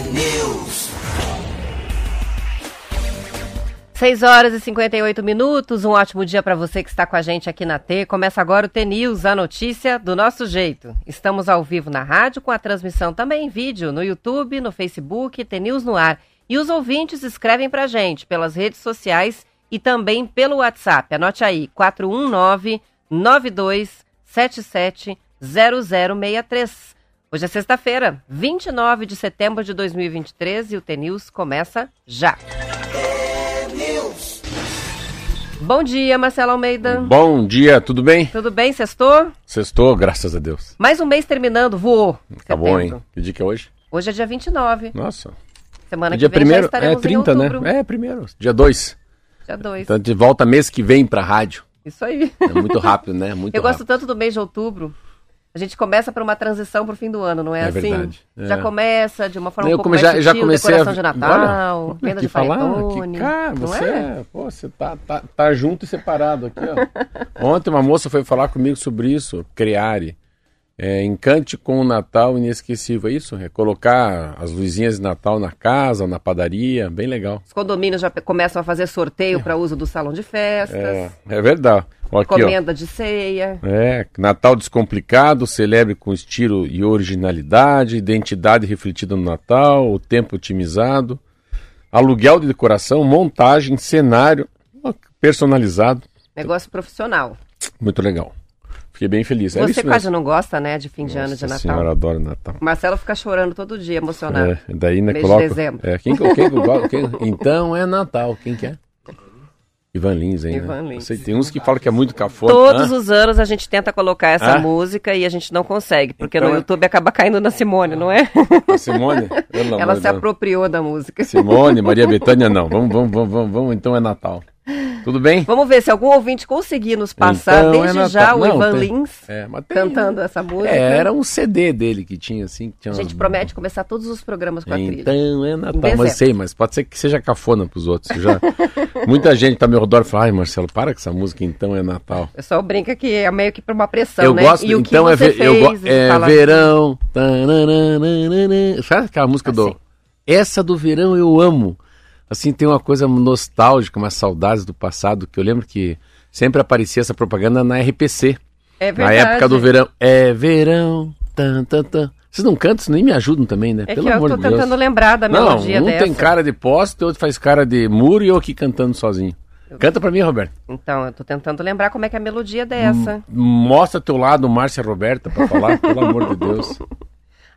News. 6h58, um ótimo dia para você que está com a gente aqui na T. Começa agora o T News, a notícia do nosso jeito. Estamos ao vivo na rádio, com a transmissão também em vídeo, no YouTube, no Facebook, T News no ar. E os ouvintes escrevem para a gente pelas redes sociais e também pelo WhatsApp. Anote aí, 419-9277-0063. Hoje é sexta-feira, 29 de setembro de 2023 e o T News começa já. Bom dia, Marcelo Almeida. Bom dia, tudo bem? Tudo bem, sextou? Sextou, graças a Deus. Mais um mês terminando, voou. Acabou, hein? Que dia que é hoje? Hoje é dia 29. Nossa. Semana que vem já estaremos em outubro. Dia 1º, é 30, né? É, primeiro, dia 2. Dia 2. Então de volta mês que vem pra rádio. Isso aí. É muito rápido, né? Muito rápido. Eu gosto tanto do mês de outubro. A gente começa por uma transição pro fim do ano, não é assim? Verdade, é. Já começa de uma forma um pouco mais sutil, decoração de Natal, olha, venda de panetone. Cara, você, pô, você tá junto e separado aqui, ó. Ontem uma moça foi falar comigo sobre isso, Creare. É, encante com o Natal inesquecível, é isso? É colocar as luzinhas de Natal na casa, na padaria, bem legal. Os condomínios já começam a fazer sorteio para uso do salão de festas. É verdade. Aqui, encomenda de ceia. É, Natal descomplicado, celebre com estilo e originalidade, identidade refletida no Natal, o tempo otimizado, aluguel de decoração, montagem, cenário personalizado. Negócio profissional. Muito legal. Fiquei bem feliz. Você quase não gosta, né, de fim de ano de Natal. Nossa senhora, adora Natal. Marcelo fica chorando todo dia, emocionado. É, daí, né, mês de dezembro. É, quem então é Natal, quem que é? Ivan Lins, hein? Ivan Lins. Né? Tem uns que falam que é muito cafona. Todos os anos a gente tenta colocar essa música e a gente não consegue, porque então, no YouTube acaba caindo na Simone, não é? A Simone? Ela se apropriou da música. Simone, Maria Bethânia, não. Vamos, então é Natal. Tudo bem? Vamos ver se algum ouvinte conseguir nos passar então, desde já o Ivan Lins cantando essa música. É, era um CD dele que tinha, assim. Que tinha a gente promete começar todos os programas com a trilha. Então é Natal, mas sei, mas pode ser que seja cafona pros outros. Já. Muita gente tá ao meu redor e fala, ai Marcelo, para com essa música, então é Natal. O pessoal brinca que é meio que pra uma pressão, eu né? Gosto, e o então que você fez, é verão. Sabe aquela música do... Essa do verão eu amo. Assim, tem uma coisa nostálgica, umas saudades do passado, que eu lembro que sempre aparecia essa propaganda na RPC. É verdade. Na época do verão. É verão. Tan, tan, tan. Vocês não cantam, nem me ajudam também, né? É pelo amor de Deus. Eu tô tentando lembrar da melodia dessa. Não, um tem cara de poste, outro faz cara de muro e eu aqui cantando sozinho. Canta pra mim, Roberto. Então, eu tô tentando lembrar como é que é a melodia dessa. Mostra teu lado, Márcia Roberta, pra falar, pelo amor de Deus.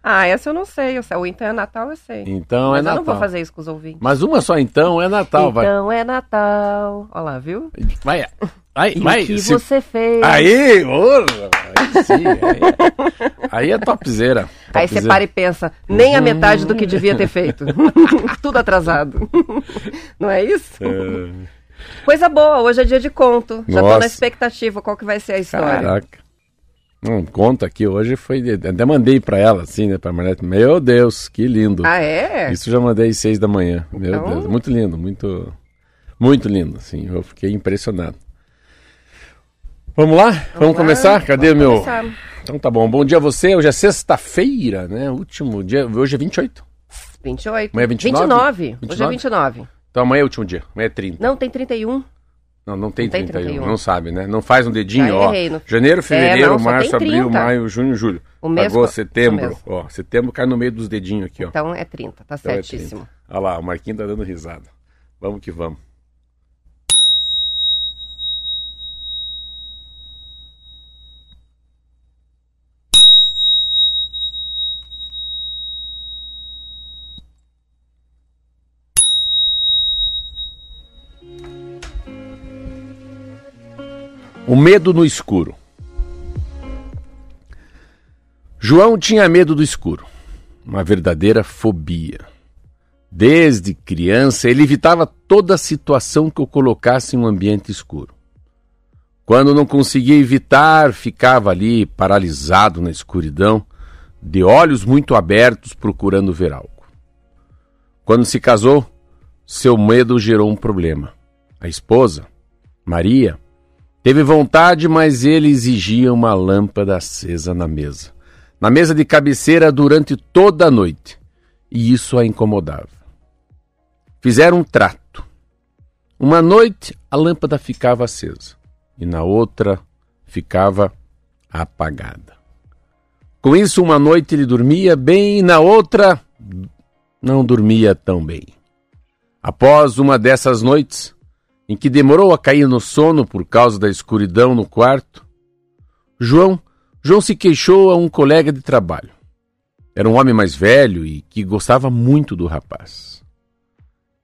Ah, essa eu não sei. O então é Natal, eu sei. Então mas é Natal. Mas eu não vou fazer isso com os ouvintes. Mas uma só, então é Natal, vai. Então é Natal. Olha lá, viu? Vai. O que você fez? Aí, aí sim. Aí é topzera. Aí você para e pensa, nem a metade do que devia ter feito. Tudo atrasado. Não é isso? Coisa boa, hoje é dia de conto. Já tô na expectativa, qual que vai ser a história. Caraca. Um conto aqui hoje foi... Até mandei pra ela, assim, né? Pra Marlete. Meu Deus, que lindo. Ah, é? Isso já mandei às 6 da manhã. Meu Deus, muito lindo, muito lindo, assim. Eu fiquei impressionado. Vamos lá? Vamos começar? Cadê o meu... Começar. Então tá bom. Bom dia a você. Hoje é sexta-feira, né? Último dia. Hoje é 28. 28. Amanhã é 29? 29. Hoje é 29. Então amanhã é o último dia. Amanhã é 30. Não, tem 31. Não tem 31, não sabe, né? Não faz um dedinho, ó. Janeiro, fevereiro, março, abril, maio, junho, julho. Agosto, setembro, ó. Setembro cai no meio dos dedinhos aqui, ó. Então é 30, tá então certíssimo. É 30. Olha lá, o Marquinhos tá dando risada. Vamos que vamos. O medo no escuro. João tinha medo do escuro, uma verdadeira fobia. Desde criança, ele evitava toda situação que o colocasse em um ambiente escuro. Quando não conseguia evitar, ficava ali paralisado na escuridão, de olhos muito abertos procurando ver algo. Quando se casou, seu medo gerou um problema. A esposa, Maria, teve vontade, mas ele exigia uma lâmpada acesa na mesa de cabeceira durante toda a noite. e isso a incomodava. Fizeram um trato. Uma noite a lâmpada ficava acesa e na outra ficava apagada. Com isso, uma noite ele dormia bem e na outra não dormia tão bem. Após uma dessas noites, em que demorou a cair no sono por causa da escuridão no quarto, João se queixou a um colega de trabalho. Era um homem mais velho e que gostava muito do rapaz.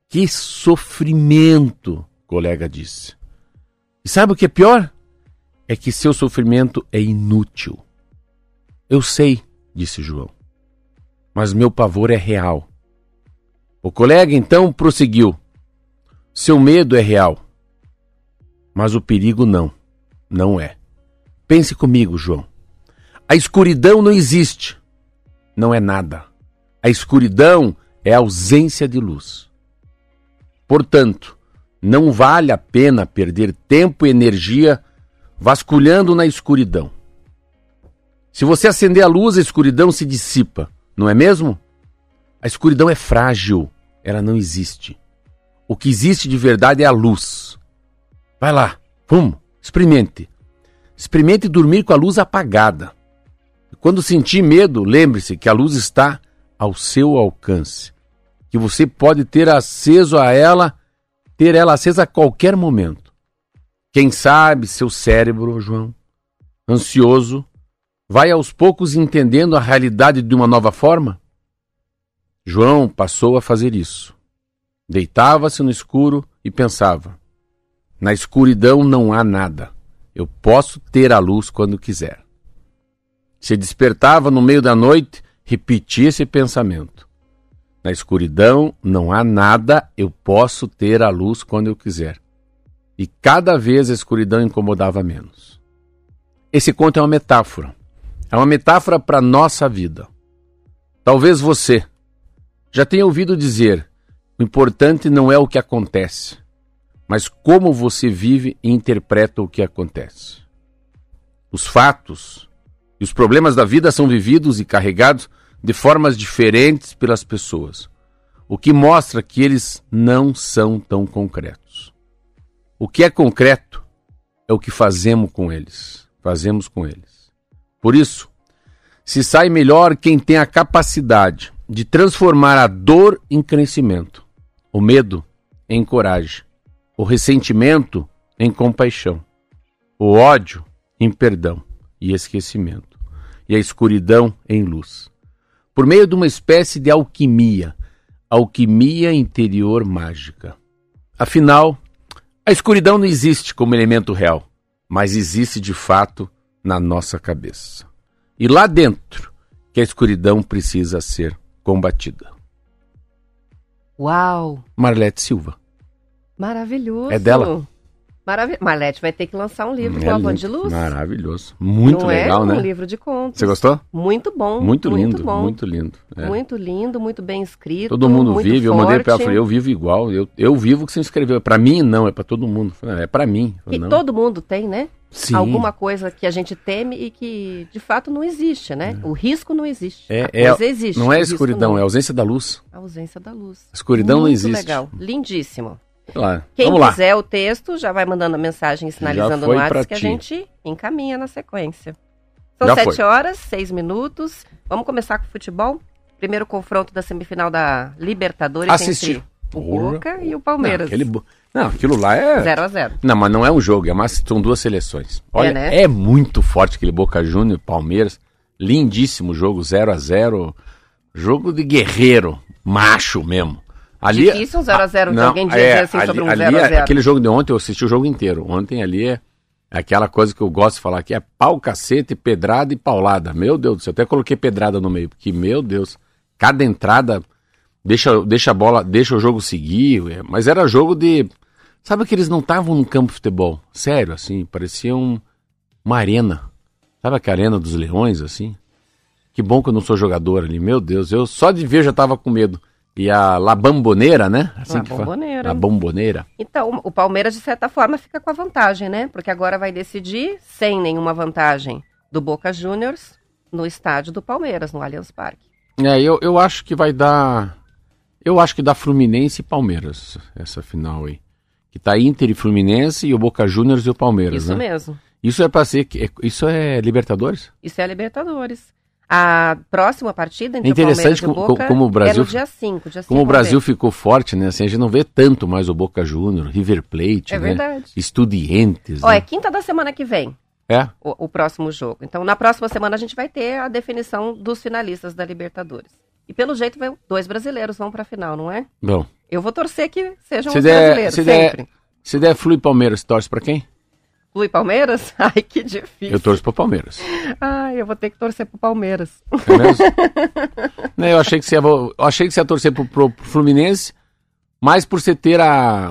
Que sofrimento, colega disse. E sabe o que é pior? É que seu sofrimento é inútil. Eu sei, disse João, mas meu pavor é real. O colega então prosseguiu. Seu medo é real, mas o perigo não é. Pense comigo, João. A escuridão não existe, não é nada. A escuridão é a ausência de luz. Portanto, não vale a pena perder tempo e energia vasculhando na escuridão. Se você acender a luz, a escuridão se dissipa, não é mesmo? A escuridão é frágil, ela não existe. O que existe de verdade é a luz. Vai lá, experimente. Experimente dormir com a luz apagada. E quando sentir medo, lembre-se que a luz está ao seu alcance, que você pode ter ela acesa a qualquer momento. Quem sabe seu cérebro, João, ansioso, vai aos poucos entendendo a realidade de uma nova forma? João passou a fazer isso. Deitava-se no escuro e pensava: na escuridão não há nada. Eu posso ter a luz quando quiser. Se despertava no meio da noite, repetia esse pensamento. Na escuridão não há nada, eu posso ter a luz quando eu quiser. E cada vez a escuridão incomodava menos. Esse conto é uma metáfora. É uma metáfora para a nossa vida. Talvez você já tenha ouvido dizer: o importante não é o que acontece, mas como você vive e interpreta o que acontece. Os fatos e os problemas da vida são vividos e carregados de formas diferentes pelas pessoas, o que mostra que eles não são tão concretos. O que é concreto é o que fazemos com eles. Por isso, se sai melhor quem tem a capacidade de transformar a dor em crescimento, o medo em coragem, o ressentimento em compaixão, o ódio em perdão e esquecimento, e a escuridão em luz, por meio de uma espécie de alquimia interior mágica. Afinal, a escuridão não existe como elemento real, mas existe de fato na nossa cabeça. E lá dentro que a escuridão precisa ser combatida. Uau! Marlete Silva. Maravilhoso. É dela. Marlete vai ter que lançar um livro com a Bande de Luz. Maravilhoso. Muito legal, né? É um livro de contos. Você gostou? Muito bom. Muito lindo. É. Muito lindo, muito bem escrito. Todo mundo vive. Forte. Eu mandei para ela e falei: eu vivo igual. Eu vivo o que você escreveu. Para mim, não. É para todo mundo. É para mim. E todo mundo tem, né? Sim. Alguma coisa que a gente teme e que, de fato, não existe, né? É. O risco não existe. A coisa existe. Não é escuridão, é a ausência da luz. A ausência da luz. A escuridão muito não existe. Muito legal. Lindíssimo. Claro. Quem Vamos quiser lá. O texto, já vai mandando a mensagem, sinalizando no WhatsApp que a gente encaminha na sequência. São já 7:06. Vamos começar com o futebol? Primeiro confronto da semifinal da Libertadores entre o Boca e o Palmeiras. Não, aquilo lá é... 0-0. Não, mas não é um jogo, são duas seleções. Olha, é muito forte aquele Boca Júnior, Palmeiras. Lindíssimo jogo, 0-0. Jogo de guerreiro, macho mesmo. Ali, difícil um 0-0, alguém diz assim ali, sobre um 0-0. Aquele jogo de ontem, eu assisti o jogo inteiro. Ontem ali é aquela coisa que eu gosto de falar, que é pau, cacete, pedrada e paulada. Meu Deus do céu, até coloquei pedrada no meio, porque, meu Deus, cada entrada deixa a bola, deixa o jogo seguir. Mas era jogo de... Sabe que eles não estavam no campo de futebol? Sério, assim, parecia uma arena. Sabe aquela arena dos leões, assim? Que bom que eu não sou jogador ali, meu Deus. Eu só de ver já estava com medo. E a La Bombonera, né? Assim La Bombonera. La Bombonera. Então, o Palmeiras, de certa forma, fica com a vantagem, né? Porque agora vai decidir sem nenhuma vantagem do Boca Juniors no estádio do Palmeiras, no Allianz Parque. É, eu acho que vai dar... Eu acho que dá Fluminense e Palmeiras, essa final aí. Que tá Inter e Fluminense e o Boca Júnior e o Palmeiras, isso, né? Mesmo. Isso é pra ser... Isso é Libertadores? Isso é Libertadores. A próxima partida entre o Palmeiras e o Boca como o Brasil, é no dia 5. Dia 5 como o Brasil ficou forte, né? Assim, a gente não vê tanto mais o Boca Júnior, River Plate, né? Verdade. Estudiantes. Ó, né? É quinta da semana que vem. É. O próximo jogo. Então, na próxima semana, a gente vai ter a definição dos finalistas da Libertadores. E, pelo jeito, dois brasileiros vão pra final, não é? Bom. Eu vou torcer que sejam os brasileiros, sempre. Se der Flu e Palmeiras, torce pra quem? Flu e Palmeiras? Ai, que difícil. Eu torço pro Palmeiras. Ai, eu vou ter que torcer pro Palmeiras. É mesmo? Não, eu achei que você ia torcer pro Fluminense, mas por você ter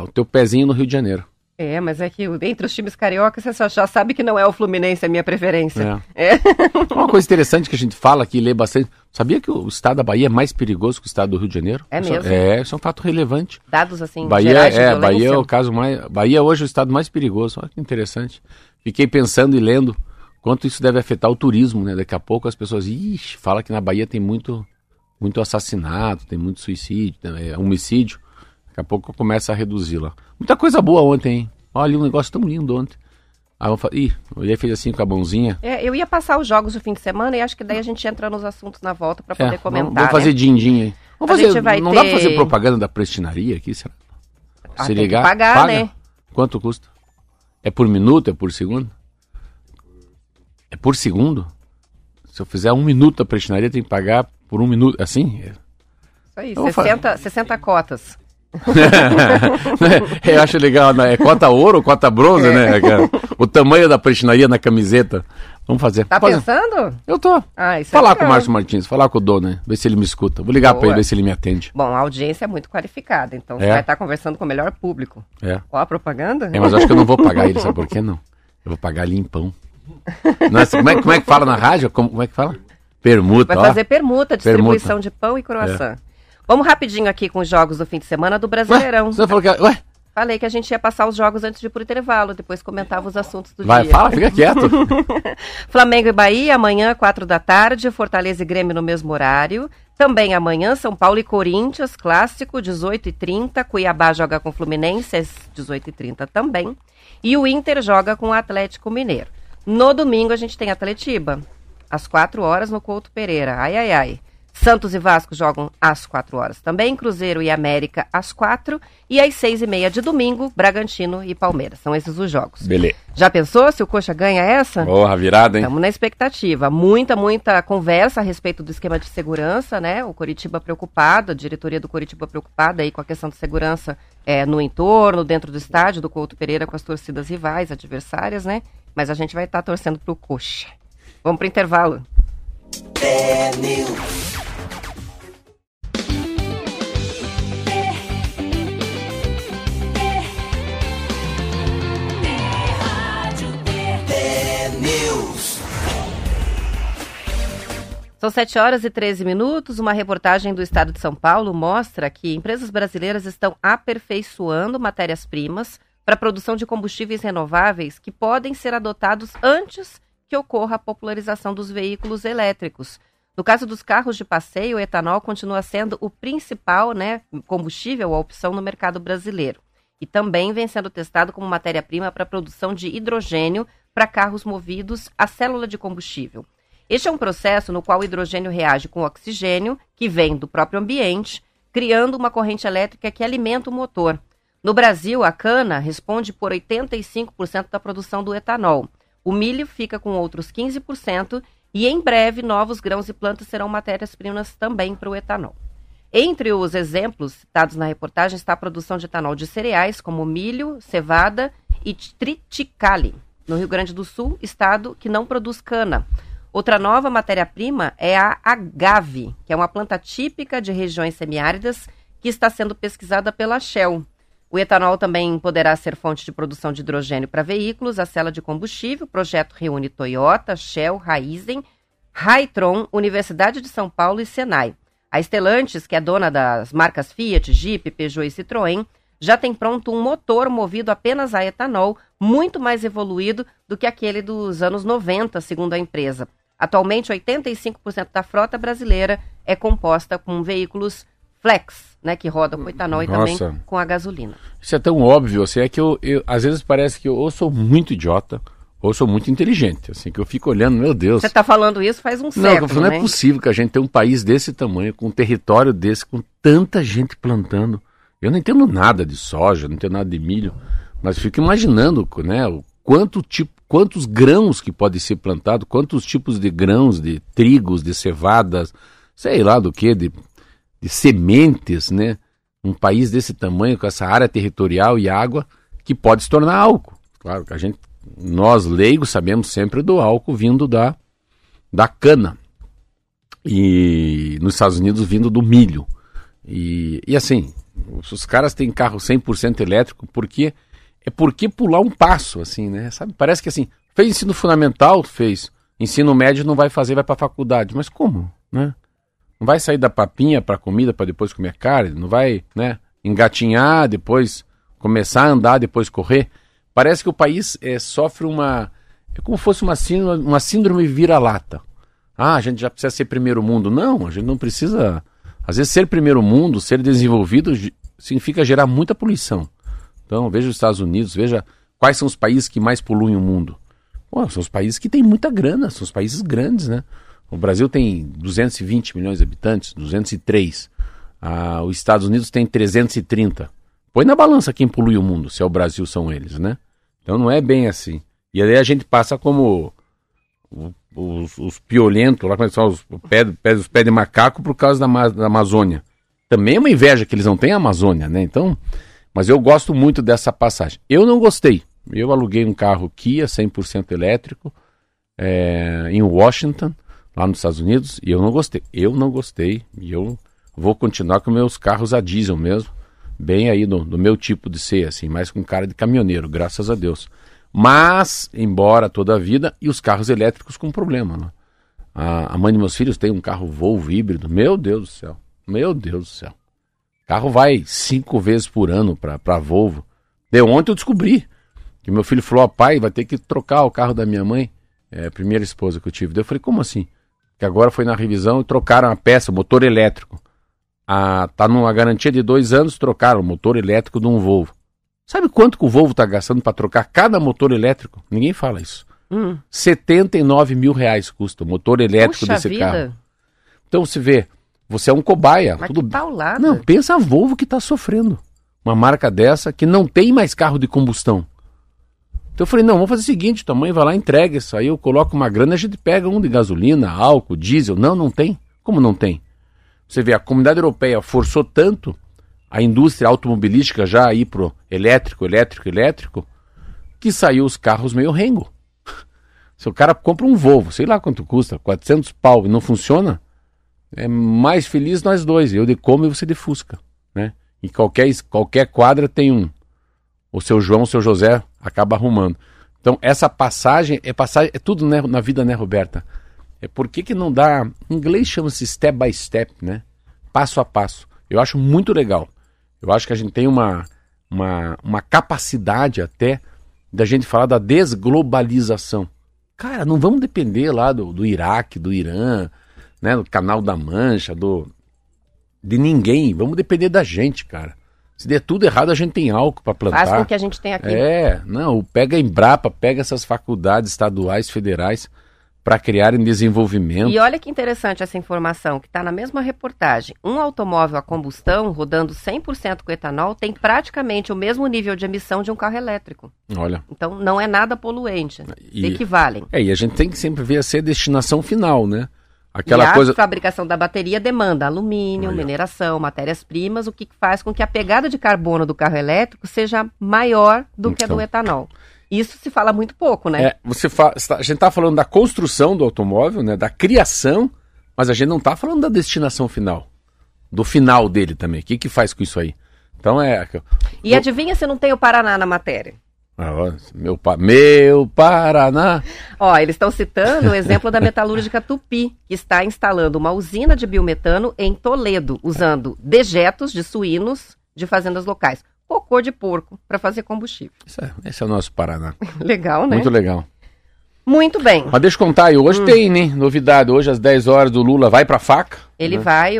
o teu pezinho no Rio de Janeiro. É, mas é que entre os times cariocas você já sabe que não é o Fluminense a minha preferência. É. É. Uma coisa interessante que a gente fala aqui, lê bastante. Sabia que o estado da Bahia é mais perigoso que o estado do Rio de Janeiro? É mesmo? Isso é um fato relevante. Dados assim, gerais de violência. Bahia é o caso mais... Bahia hoje é o estado mais perigoso. Olha que interessante. Fiquei pensando e lendo quanto isso deve afetar o turismo, né? Daqui a pouco as pessoas... Ixi, fala que na Bahia tem muito assassinato, tem muito suicídio, homicídio. Daqui a pouco começa a reduzir lá. Muita coisa boa ontem, hein? Olha, um negócio tão lindo ontem. Aí eu falei, eu ia fazer assim com a mãozinha. É, eu ia passar os jogos do fim de semana e acho que daí a gente entra nos assuntos na volta pra poder comentar. Vamos fazer din-din aí. Não dá pra fazer propaganda da prestinaria aqui, será? Se ligar, pagar, né? Quanto custa? É por minuto? É por segundo? É por segundo? Se eu fizer um minuto a prestinaria, tem que pagar por um minuto. Assim? Isso aí, 60 cotas. Eu acho legal, né? É cota ouro, cota bronze, né, cara? O tamanho da prestinaria na camiseta. Vamos fazer. Tá pensando? Eu tô. Falar com o Márcio Martins, falar com o dono, né? Ver se ele me escuta. Vou ligar pra ele, ver se ele me atende. Bom, a audiência é muito qualificada, então você vai estar conversando com o melhor público. É. Ó, a propaganda? É, mas acho que eu não vou pagar ele, sabe por quê? Não. Eu vou pagar limpão. Nossa, como é que fala na rádio? Como é que fala? Permuta. Vai fazer permuta, distribuição de pão e croissant. Vamos rapidinho aqui com os jogos do fim de semana do Brasileirão. Você falou que... Ué? Falei que a gente ia passar os jogos antes de ir pro intervalo, depois comentava os assuntos do dia. Vai, fala, fica quieto. Flamengo e Bahia, amanhã, 4 da tarde, Fortaleza e Grêmio no mesmo horário. Também amanhã, São Paulo e Corinthians, clássico, 18h30. Cuiabá joga com o Fluminense, às 18h30 também. E o Inter joga com o Atlético Mineiro. No domingo a gente tem Atletiba, às 4 horas no Couto Pereira. Ai, ai, ai. Santos e Vasco jogam às 4 horas também, Cruzeiro e América às 4 e às 6h30 de domingo, Bragantino e Palmeiras. São esses os jogos. Beleza. Já pensou se o Coxa ganha essa? Porra, virada, hein? Estamos na expectativa. Muita conversa a respeito do esquema de segurança, né? O Coritiba preocupado, a diretoria do Coritiba preocupada aí com a questão de segurança no entorno, dentro do estádio, do Couto Pereira com as torcidas rivais, adversárias, né? Mas a gente vai estar torcendo pro Coxa. Vamos pro intervalo. T News. São 7 horas e 13 minutos. Uma reportagem do Estado de São Paulo mostra que empresas brasileiras estão aperfeiçoando matérias-primas para a produção de combustíveis renováveis que podem ser adotados antes que ocorra a popularização dos veículos elétricos. No caso dos carros de passeio, o etanol continua sendo o principal, né, combustível, a opção no mercado brasileiro. E também vem sendo testado como matéria-prima para a produção de hidrogênio para carros movidos a célula de combustível. Este é um processo no qual o hidrogênio reage com o oxigênio, que vem do próprio ambiente, criando uma corrente elétrica que alimenta o motor. No Brasil, a cana responde por 85% da produção do etanol. O milho fica com outros 15% e, em breve, novos grãos e plantas serão matérias-primas também para o etanol. Entre os exemplos citados na reportagem está a produção de etanol de cereais, como milho, cevada e triticale, no Rio Grande do Sul, estado que não produz cana. Outra nova matéria-prima é a agave, que é uma planta típica de regiões semiáridas que está sendo pesquisada pela Shell. O etanol também poderá ser fonte de produção de hidrogênio para veículos, a célula de combustível. O projeto reúne Toyota, Shell, Raízen, Hytron, Universidade de São Paulo e Senai. A Stellantis, que é dona das marcas Fiat, Jeep, Peugeot e Citroën, já tem pronto um motor movido apenas a etanol, muito mais evoluído do que aquele dos anos 90, segundo a empresa. Atualmente, 85% da frota brasileira é composta com veículos flex, né, que rodam com etanol e também com a gasolina. Isso é tão óbvio, assim, é que eu às vezes parece que eu ou sou muito idiota ou sou muito inteligente, assim, que eu fico olhando, meu Deus. Você está falando isso faz um século, né? Não é possível que a gente tenha um país desse tamanho, com um território desse, com tanta gente plantando. Eu não entendo nada de soja, não entendo nada de milho, mas fico imaginando, né, quantos grãos que podem ser plantados, quantos tipos de grãos, de trigos, de cevadas, sei lá do que, de sementes, né? Um país desse tamanho, com essa área territorial e água, que pode se tornar álcool. Claro que nós leigos sabemos sempre do álcool vindo da cana, e nos Estados Unidos vindo do milho. E assim, os caras têm carro 100% elétrico, porque é porque pular um passo, assim, né? Sabe? Parece que assim, fez ensino fundamental, fez ensino médio, não vai fazer, vai para a faculdade. Mas como, né? Não vai sair da papinha para comida para depois comer carne, não vai, né, engatinhar, depois começar a andar, depois correr. Parece que o país sofre é como se fosse uma síndrome vira-lata. Ah, a gente já precisa ser primeiro mundo. Não, a gente não precisa. Às vezes ser primeiro mundo, ser desenvolvido, significa gerar muita poluição. Então, veja os Estados Unidos, veja quais são os países que mais poluem o mundo. Pô, são os países que têm muita grana, são os países grandes, né? O Brasil tem 220 milhões de habitantes, 203. Ah, os Estados Unidos tem 330. Põe na balança quem polui o mundo, se é o Brasil, são eles, né? Então não é bem assim. E aí a gente passa como os piolentos, lá começam os pés de macaco por causa da Amazônia. Também é uma inveja que eles não têm a Amazônia, né? Então, mas eu gosto muito dessa passagem. Eu não gostei. Eu aluguei um carro Kia 100% elétrico em Washington, lá nos Estados Unidos, e eu não gostei. E eu vou continuar com meus carros a diesel mesmo, bem aí do meu tipo de ser, assim, mais com cara de caminhoneiro, graças a Deus. Mas, embora toda a vida, e os carros elétricos com problema, né? A mãe de meus filhos tem um carro Volvo híbrido, meu Deus do céu. O carro vai 5 vezes por ano para Volvo. De ontem eu descobri que meu filho falou, pai, vai ter que trocar o carro da minha mãe, a primeira esposa que eu tive. Eu falei, como assim? Que agora foi na revisão e trocaram a peça, o motor elétrico. Tá numa garantia de 2 anos, trocaram o motor elétrico de um Volvo. Sabe quanto que o Volvo tá gastando para trocar cada motor elétrico? Ninguém fala isso. R$79 mil custa o motor elétrico. Puxa desse vida. Carro. Então você vê, você é um cobaia. Mas tudo paulada. Não, pensa a Volvo que tá sofrendo. Uma marca dessa que não tem mais carro de combustão. Então eu falei, não, vamos fazer o seguinte, tua mãe vai lá, entrega isso aí, eu coloco uma grana, a gente pega um de gasolina, álcool, diesel. Não tem. Como não tem? Você vê, a comunidade europeia forçou tanto a indústria automobilística já a ir pro elétrico, que saiu os carros meio rengo. Se o cara compra um Volvo, sei lá quanto custa, 400 pau e não funciona, é mais feliz nós dois, eu de Kombi e você de Fusca, né? E qualquer quadra tem um. O seu João, o seu José acaba arrumando. Então, essa passagem é tudo, né, na vida, né, Roberta? É por que não dá. Em inglês chama-se step by step, né? Passo a passo. Eu acho muito legal. Eu acho que a gente tem uma capacidade até da gente falar da desglobalização. Cara, não vamos depender lá do Iraque, do Irã, né, do Canal da Mancha, de ninguém. Vamos depender da gente, cara. Se der tudo errado, a gente tem álcool para plantar. Faz com que a gente tenha aqui. Pega a Embrapa, pega essas faculdades estaduais, federais, para criarem desenvolvimento. E olha que interessante essa informação, que está na mesma reportagem. Um automóvel a combustão, rodando 100% com etanol, tem praticamente o mesmo nível de emissão de um carro elétrico. Olha. Então, não é nada poluente, equivalem. E a gente tem que sempre ver a destinação final, né? A fabricação da bateria demanda alumínio, mineração, matérias-primas, o que faz com que a pegada de carbono do carro elétrico seja maior do que a do etanol. Isso se fala muito pouco, né? A gente está falando da construção do automóvel, né, da criação, mas a gente não está falando da destinação final, do final dele também. O que faz com isso aí? Então é. E adivinha se não tem o Paraná na matéria? Meu Paraná. Eles estão citando o exemplo da metalúrgica Tupi, que está instalando uma usina de biometano em Toledo, usando dejetos de suínos de fazendas locais, cocô de porco, para fazer combustível. Esse é o nosso Paraná. Legal, né? Muito legal. Muito bem. Mas deixa eu contar aí, hoje tem, né? Novidade, hoje às 10 horas o Lula vai pra faca. Ele vai,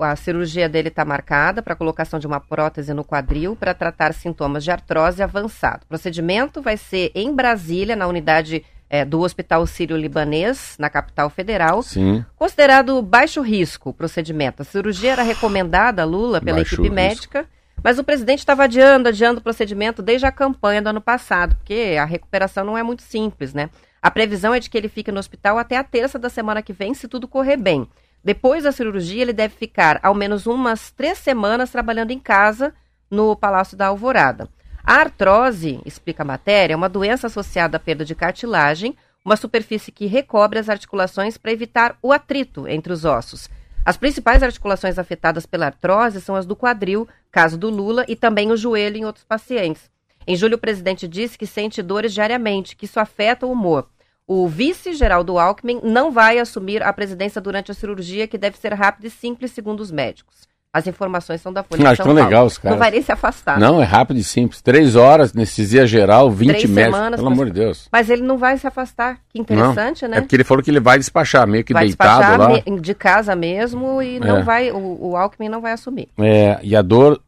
a cirurgia dele está marcada para a colocação de uma prótese no quadril para tratar sintomas de artrose avançado. O procedimento vai ser em Brasília, na unidade do Hospital Sírio-Libanês, na capital federal. Sim. Considerado baixo risco o procedimento. A cirurgia era recomendada a Lula pela equipe médica, mas o presidente estava adiando o procedimento desde a campanha do ano passado, porque a recuperação não é muito simples, né? A previsão é de que ele fique no hospital até a terça da semana que vem, se tudo correr bem. Depois da cirurgia, ele deve ficar ao menos umas 3 semanas trabalhando em casa no Palácio da Alvorada. A artrose, explica a matéria, é uma doença associada à perda de cartilagem, uma superfície que recobre as articulações para evitar o atrito entre os ossos. As principais articulações afetadas pela artrose são as do quadril, caso do Lula, e também o joelho em outros pacientes. Em julho, o presidente disse que sente dores diariamente, que isso afeta o humor. O vice Geraldo Alckmin não vai assumir a presidência durante a cirurgia, que deve ser rápida e simples, segundo os médicos. As informações são da Folha de São Paulo. Legal, os caras. Não vai nem se afastar. Não, é rápido e simples. 3 horas, anestesia geral, 20 médicos. Pelo amor de Deus. Mas ele não vai se afastar. Que interessante, né? É porque ele falou que ele vai despachar, meio que vai deitado lá. Vai despachar de casa mesmo e não vai, o Alckmin não vai assumir. É, e a dor,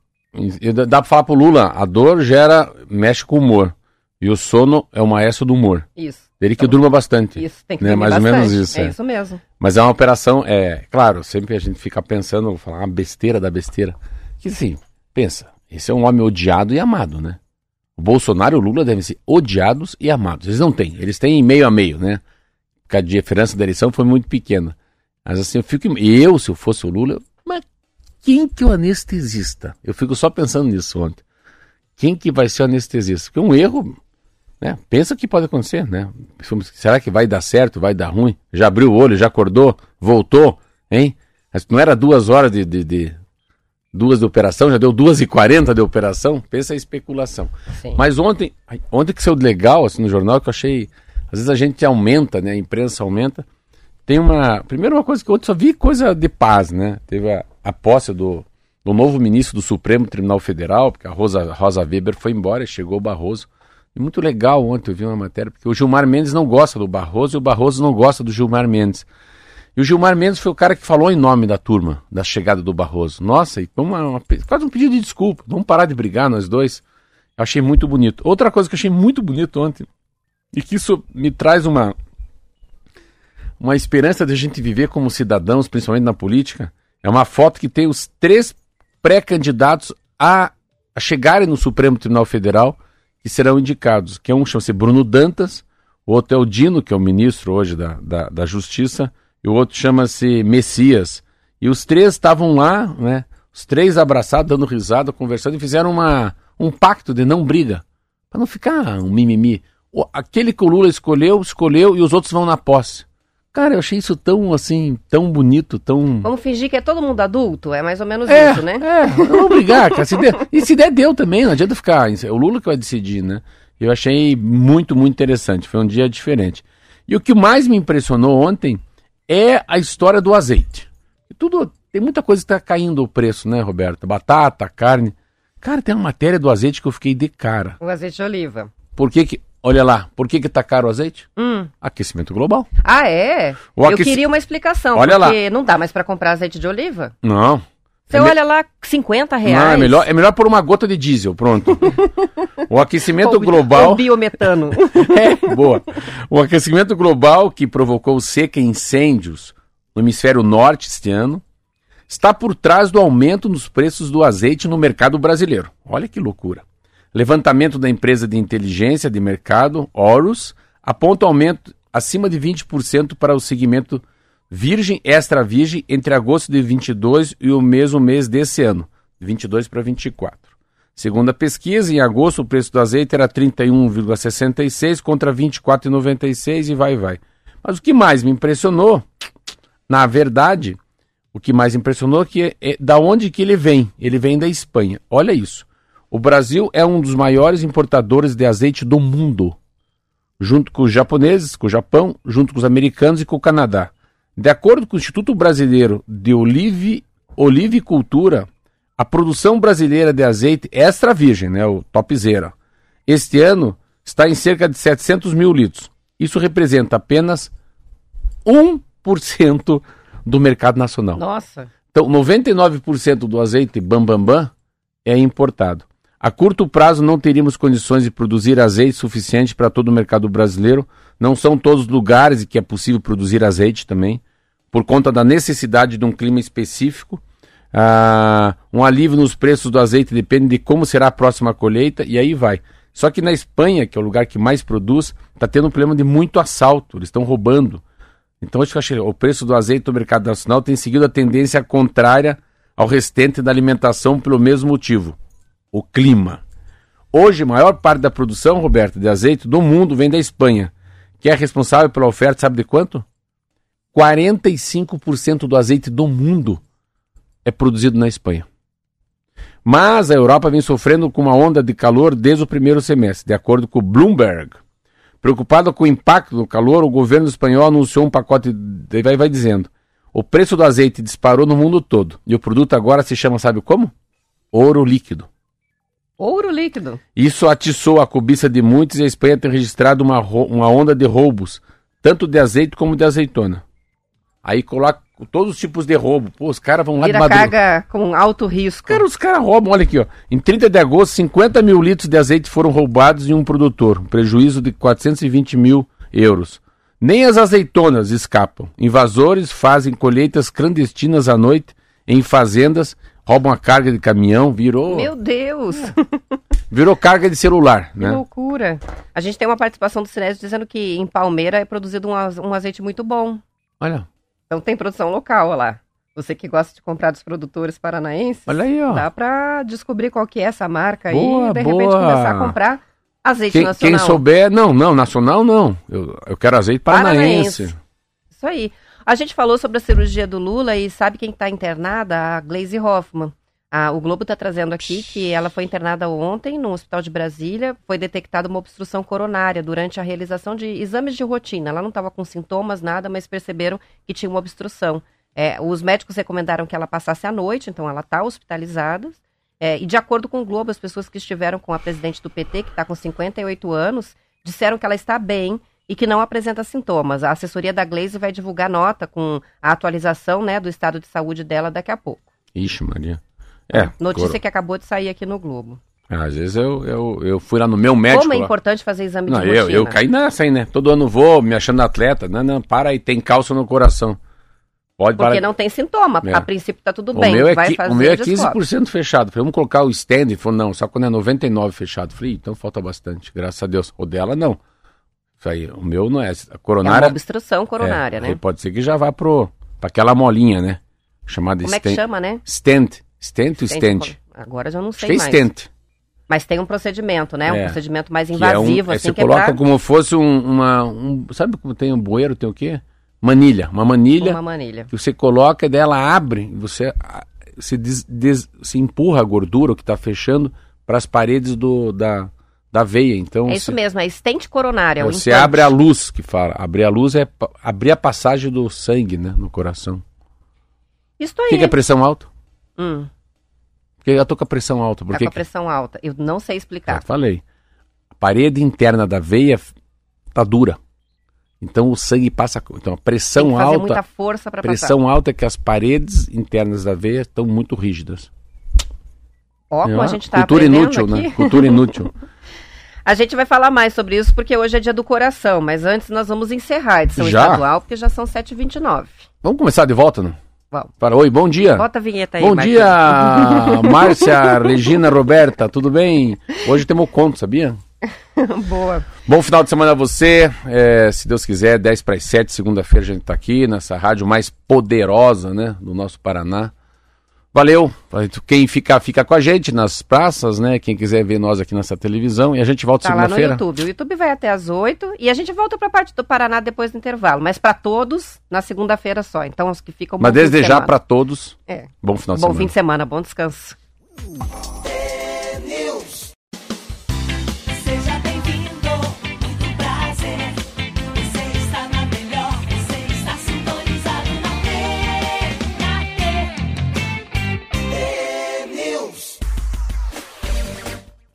dá pra falar pro Lula, a dor mexe com o humor. E o sono é o maestro do humor. Isso. Teria que durma bastante. Isso, tem que dormir mais bastante. Ou menos isso. É isso mesmo. Mas é uma operação, claro, sempre a gente fica pensando, vou falar uma besteira da besteira. Que assim, pensa, esse é um homem odiado e amado, né? O Bolsonaro e o Lula devem ser odiados e amados. Eles não têm, eles têm meio a meio, né? Porque a diferença da eleição foi muito pequena. Mas assim, se eu fosse o Lula, mas quem que é o anestesista? Eu fico só pensando nisso ontem. Quem que vai ser o anestesista? Porque é um erro... Né? Pensa que pode acontecer, né? Será que vai dar certo, vai dar ruim? Já abriu o olho, já acordou, voltou, hein? Mas não era 2 horas de operação, já deu 2h40 de operação? Pensa a especulação. Sim. Mas ontem que saiu legal assim, no jornal, que eu achei, às vezes a gente aumenta, né? A imprensa aumenta. Tem uma coisa que ontem só vi coisa de paz, né? Teve a posse do novo ministro do Supremo Tribunal Federal, porque a Rosa Weber foi embora e chegou o Barroso. Muito legal ontem, eu vi uma matéria, porque o Gilmar Mendes não gosta do Barroso e o Barroso não gosta do Gilmar Mendes. E o Gilmar Mendes foi o cara que falou em nome da turma, da chegada do Barroso. Nossa, e quase um pedido de desculpa, vamos parar de brigar nós dois. Eu achei muito bonito. Outra coisa que eu achei muito bonito ontem, e que isso me traz uma esperança de a gente viver como cidadãos, principalmente na política, é uma foto que tem os 3 pré-candidatos a chegarem no Supremo Tribunal Federal, que serão indicados, que é um chama-se Bruno Dantas, o outro é o Dino, que é o ministro hoje da Justiça, e o outro chama-se Messias. E os 3 estavam lá, né, os 3 abraçados, dando risada, conversando, e fizeram um pacto de não briga, para não ficar um mimimi. Aquele que o Lula escolheu, e os outros vão na posse. Cara, eu achei isso tão, assim, tão bonito, tão... Vamos fingir que é todo mundo adulto? É mais ou menos isso, né? Vamos brigar, cara. E se der, deu também, não adianta ficar... É o Lula que vai decidir, né? Eu achei muito, muito interessante. Foi um dia diferente. E o que mais me impressionou ontem é a história do azeite. Tem muita coisa que tá caindo o preço, né, Roberto? Batata, carne... Cara, tem uma matéria do azeite que eu fiquei de cara. O azeite de oliva. Por que que... Olha lá, por que tá caro o azeite? Aquecimento global. Ah, é? Eu queria uma explicação, olha porque lá. Não dá mais para comprar azeite de oliva? Não. Você olha lá, R$50. Não, é melhor por uma gota de diesel, pronto. O aquecimento global... O biometano. Boa. O aquecimento global que provocou seca e incêndios no hemisfério norte este ano está por trás do aumento nos preços do azeite no mercado brasileiro. Olha que loucura. Levantamento da empresa de inteligência de mercado, Horus, aponta aumento acima de 20% para o segmento virgem extra virgem entre agosto de 22 e o mesmo mês desse ano, de 22 para 24. Segundo a pesquisa, em agosto o preço do azeite era 31,66 contra 24,96 e vai. Mas o que mais me impressionou, na verdade, é que da onde que ele vem? Ele vem da Espanha. Olha isso. O Brasil é um dos maiores importadores de azeite do mundo, junto com os japoneses, com o Japão, junto com os americanos e com o Canadá. De acordo com o Instituto Brasileiro de Olivicultura, a produção brasileira de azeite extra virgem, né, o topzera, este ano está em cerca de 700 mil litros, Isso representa apenas 1% do mercado nacional. Nossa! Então, 99% do azeite bambambam é importado. A curto prazo, não teríamos condições de produzir azeite suficiente para todo o mercado brasileiro. Não são todos os lugares em que é possível produzir azeite também, por conta da necessidade de um clima específico. Um alívio nos preços do azeite depende de como será a próxima colheita, e aí vai. Só que na Espanha, que é o lugar que mais produz, está tendo um problema de muito assalto, eles estão roubando. Então, acho que o preço do azeite do mercado nacional tem seguido a tendência contrária ao restante da alimentação pelo mesmo motivo: o clima. Hoje, a maior parte da produção, Roberto, de azeite do mundo vem da Espanha, que é responsável pela oferta, sabe de quanto? 45% do azeite do mundo é produzido na Espanha. Mas a Europa vem sofrendo com uma onda de calor desde o primeiro semestre, de acordo com o Bloomberg. Preocupado com o impacto do calor, o governo espanhol anunciou um pacote, vai dizendo, o preço do azeite disparou no mundo todo, e o produto agora se chama, sabe como? Ouro líquido. Ouro líquido. Isso atiçou a cobiça de muitos e a Espanha tem registrado uma onda de roubos, tanto de azeite como de azeitona. Aí coloca todos os tipos de roubo. Pô, os caras vão lá de madrugada. Carga com alto risco. Cara, os caras roubam, olha aqui, ó. Em 30 de agosto, 50 mil litros de azeite foram roubados em um produtor. Um prejuízo de 420 mil euros. Nem as azeitonas escapam. Invasores fazem colheitas clandestinas à noite em fazendas, roubam a carga de caminhão, virou... Meu Deus! Virou carga de celular, né? Que loucura! A gente tem uma participação do Sinésio dizendo que em Palmeira é produzido um azeite muito bom. Olha. Então tem produção local, olha lá. Você que gosta de comprar dos produtores paranaenses, olha aí, ó. Dá pra descobrir qual que é essa marca boa, e de repente começar a comprar azeite nacional. Quem souber, não, nacional não. Eu quero azeite paranaense. Isso aí. A gente falou sobre a cirurgia do Lula e sabe quem está internada? A Glaise Hoffman. O Globo está trazendo aqui que ela foi internada ontem no Hospital de Brasília. Foi detectada uma obstrução coronária durante a realização de exames de rotina. Ela não estava com sintomas, nada, mas perceberam que tinha uma obstrução. Os médicos recomendaram que ela passasse a noite, então ela está hospitalizada. E de acordo com o Globo, as pessoas que estiveram com a presidente do PT, que está com 58 anos, disseram que ela está bem e que não apresenta sintomas. A assessoria da Glaise vai divulgar nota com a atualização, né, do estado de saúde dela daqui a pouco. Ixi, Maria. Notícia que acabou de sair aqui no Globo. Às vezes eu fui lá no meu médico. Como é importante fazer exame de rotina. Eu caí nessa aí, né? Todo ano vou me achando atleta. Não, para aí, tem cálcio no coração. Pode parar. Porque não tem sintoma. A princípio tá tudo bem. O meu é 15% fechado. Falei, vamos colocar o stand. Falei, não, só quando é 99% fechado. Falei, então falta bastante, graças a Deus. O dela, não. Isso aí, o meu não é. A coronária, é uma obstrução coronária, né? Aí pode ser que já vá pra aquela molinha, né? Chamada stent. Como é que chama, né? Stent. Stent ou stent? Agora eu já não sei mais. Stent. Mas tem um procedimento, né? Um procedimento mais invasivo. Você coloca como fosse sabe como tem um bueiro, tem o quê? Manilha. Uma manilha. Que você coloca e daí ela abre. Você se empurra a gordura que está fechando para as paredes da veia, então... É isso mesmo, é estente coronária. Você abre a luz, que fala. Abrir a luz é abrir a passagem do sangue, né, no coração. Isso aí. Fica a pressão alta? Porque eu tô com a pressão alta. Tá com a pressão alta, eu não sei explicar. Eu falei. A parede interna da veia tá dura. Então o sangue passa... Então a pressão alta... Tem que fazer muita força para passar. A pressão alta é que as paredes internas da veia estão muito rígidas. Como a gente tá aprendendo aqui. Cultura inútil, né? Cultura inútil. A gente vai falar mais sobre isso porque hoje é dia do coração, mas antes nós vamos encerrar a edição estadual porque já são 7h29. Vamos começar de volta, não? Vamos. Oi, bom dia. Bota a vinheta aí, Bom dia, Márcia, Regina, Roberta, tudo bem? Hoje temos o conto, sabia? Boa. Bom final de semana a você. Se Deus quiser, 6:50, segunda-feira a gente tá aqui nessa rádio mais poderosa, né, do nosso Paraná. Valeu, quem fica com a gente nas praças, né, quem quiser ver nós aqui nessa televisão, e a gente volta segunda-feira. Lá no YouTube, o YouTube vai até às 8h e a gente volta pra parte do Paraná depois do intervalo, mas para todos, na segunda-feira só, então os que ficam... Mas desde já para todos, bom final de semana. Bom fim de semana, bom descanso.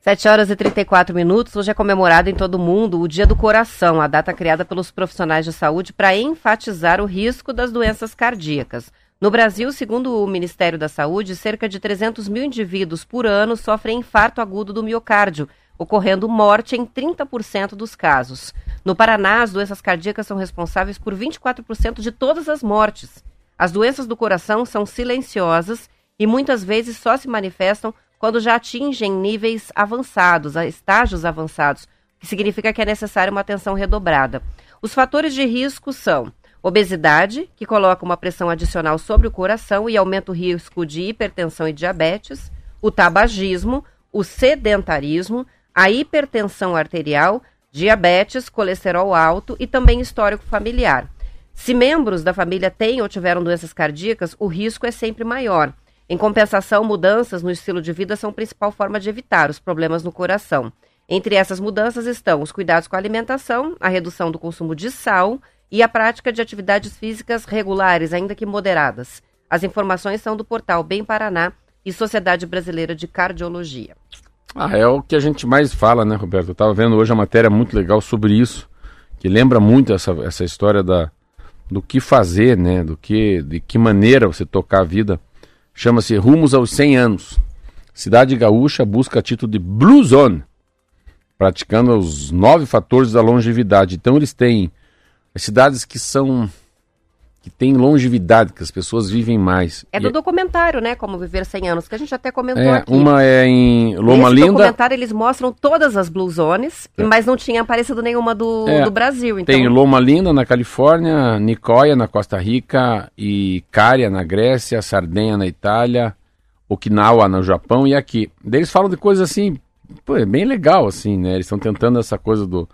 7h34, hoje é comemorado em todo o mundo o Dia do Coração, a data criada pelos profissionais de saúde para enfatizar o risco das doenças cardíacas. No Brasil, segundo o Ministério da Saúde, cerca de 300 mil indivíduos por ano sofrem infarto agudo do miocárdio, ocorrendo morte em 30% dos casos. No Paraná, as doenças cardíacas são responsáveis por 24% de todas as mortes. As doenças do coração são silenciosas e muitas vezes só se manifestam quando já atingem níveis avançados, estágios avançados, o que significa que é necessária uma atenção redobrada. Os fatores de risco são obesidade, que coloca uma pressão adicional sobre o coração e aumenta o risco de hipertensão e diabetes, o tabagismo, o sedentarismo, a hipertensão arterial, diabetes, colesterol alto e também histórico familiar. Se membros da família têm ou tiveram doenças cardíacas, o risco é sempre maior. Em compensação, mudanças no estilo de vida são a principal forma de evitar os problemas no coração. Entre essas mudanças estão os cuidados com a alimentação, a redução do consumo de sal e a prática de atividades físicas regulares, ainda que moderadas. As informações são do portal Bem Paraná e Sociedade Brasileira de Cardiologia. Ah, é o que a gente mais fala, né, Roberto? Eu estava vendo hoje a matéria muito legal sobre isso, que lembra muito essa história do que fazer, né? De que maneira você tocar a vida. Chama-se Rumos aos 100 Anos. Cidade gaúcha busca título de Blue Zone, praticando os 9 fatores da longevidade. Então eles têm as cidades que têm longevidade, que as pessoas vivem mais. É do documentário, né? Como Viver 100 Anos, que a gente até comentou aqui. Uma é em Loma Linda. No documentário eles mostram todas as Blue Zones, mas não tinha aparecido nenhuma do Brasil. Então. Tem Loma Linda, na Califórnia, Nicoya, na Costa Rica, e Icária, na Grécia, Sardenha, na Itália, Okinawa, no Japão e aqui. Daí eles falam de coisas assim, pô, é bem legal, assim, né? Eles estão tentando essa coisa do...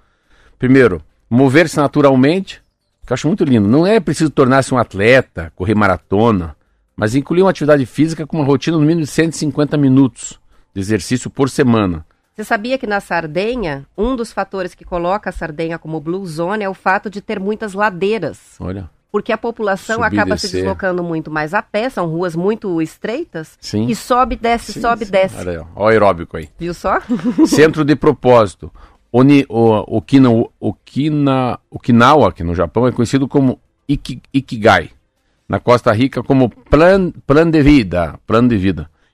Primeiro, mover-se naturalmente... Eu acho muito lindo. Não é preciso tornar-se um atleta, correr maratona, mas incluir uma atividade física com uma rotina no mínimo de 150 minutos de exercício por semana. Você sabia que na Sardenha, um dos fatores que coloca a Sardenha como Blue Zone é o fato de ter muitas ladeiras? Olha. Porque a população acaba se deslocando muito mais a pé, são ruas muito estreitas, sim. E sobe, desce, sim, sobe, sim. Desce. Olha o aeróbico aí. Viu só? Centro de propósito. Okinawa, aqui no Japão, é conhecido como Ikigai. Na Costa Rica, como plan de vida.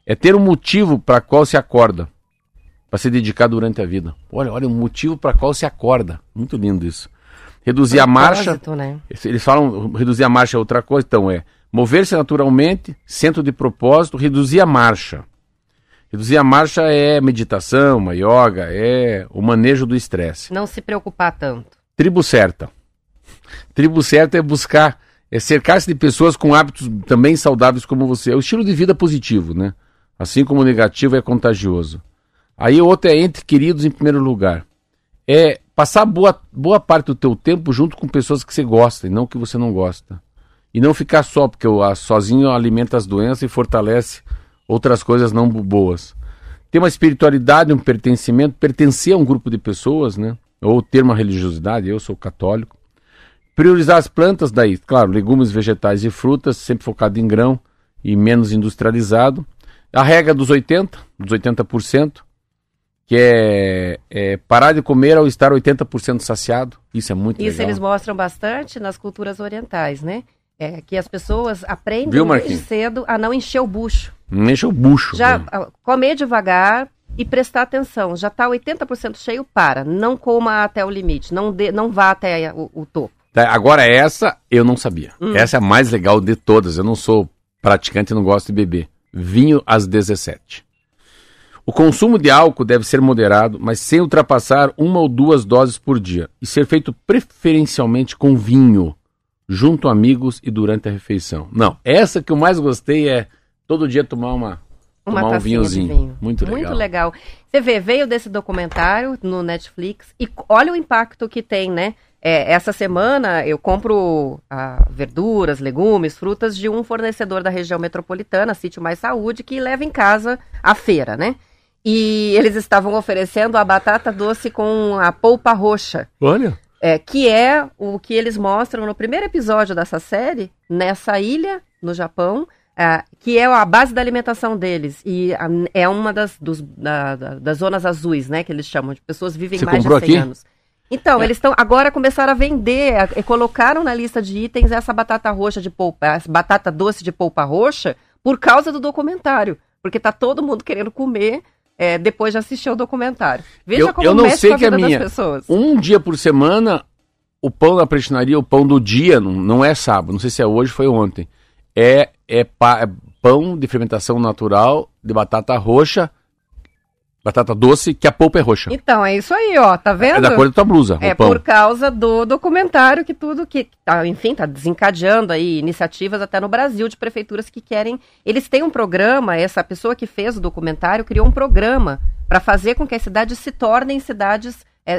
É ter um motivo para qual se acorda, para se dedicar durante a vida. Olha, um motivo para qual se acorda. Muito lindo isso. Reduzir a marcha. Né? Eles falam, reduzir a marcha é outra coisa. Então é mover-se naturalmente, centro de propósito, reduzir a marcha. Reduzir a marcha é meditação, uma yoga, é o manejo do estresse. Não se preocupar tanto. Tribo certa. Tribo certa é buscar, é cercar-se de pessoas com hábitos também saudáveis como você. É o estilo de vida positivo, né? Assim como o negativo é contagioso. Aí outra é entre queridos em primeiro lugar. É passar boa parte do teu tempo junto com pessoas que você gosta e não que você não gosta. E não ficar só, porque sozinho alimenta as doenças e fortalece... outras coisas não boas. Ter uma espiritualidade, um pertencimento, pertencer a um grupo de pessoas, né? Ou ter uma religiosidade, eu sou católico. Priorizar as plantas, daí, claro, legumes, vegetais e frutas, sempre focado em grão e menos industrializado. A regra dos 80%, que é parar de comer ao estar 80% saciado, isso é muito legal. Isso eles mostram bastante nas culturas orientais, né? É que as pessoas aprendem muito cedo a não encher o bucho. Não encher o bucho. Já comer devagar e prestar atenção. Já está 80% cheio, para. Não coma até o limite. Não vá até o topo. Tá, agora essa eu não sabia. Essa é a mais legal de todas. Eu não sou praticante e não gosto de beber. Vinho às 17. O consumo de álcool deve ser moderado, mas sem ultrapassar 1 ou 2 doses por dia. E ser feito preferencialmente com vinho. Junto a amigos e durante a refeição. Não, essa que eu mais gostei é todo dia tomar tomar um vinhozinho. Vinho. Muito legal. Muito legal. Você vê, veio desse documentário no Netflix e olha o impacto que tem, né? Essa semana eu compro verduras, legumes, frutas de um fornecedor da região metropolitana, Sítio Mais Saúde, que leva em casa à feira, né? E eles estavam oferecendo a batata doce com a polpa roxa. Olha! Que é o que eles mostram no primeiro episódio dessa série, nessa ilha, no Japão, que é a base da alimentação deles, e é uma das zonas azuis, né, que eles chamam, de pessoas que vivem mais de 100 anos. Então, eles estão agora começaram a vender, colocaram na lista de itens essa batata roxa de polpa, essa batata doce de polpa roxa, por causa do documentário, porque tá todo mundo querendo comer depois de assistir o documentário. Veja como mexe com a vida das pessoas. Um dia por semana, o pão da prestinaria, o pão do dia, não é sábado, não sei se é hoje, foi ontem, é pão de fermentação natural, de batata roxa, batata doce, que a polpa é roxa. Então, é isso aí, ó, tá vendo? É da cor da tua blusa, é o pão. Por causa do documentário que tudo que, enfim, tá desencadeando aí iniciativas até no Brasil de prefeituras que querem... Eles têm um programa, essa pessoa que fez o documentário criou um programa para fazer com que as cidades se tornem cidades,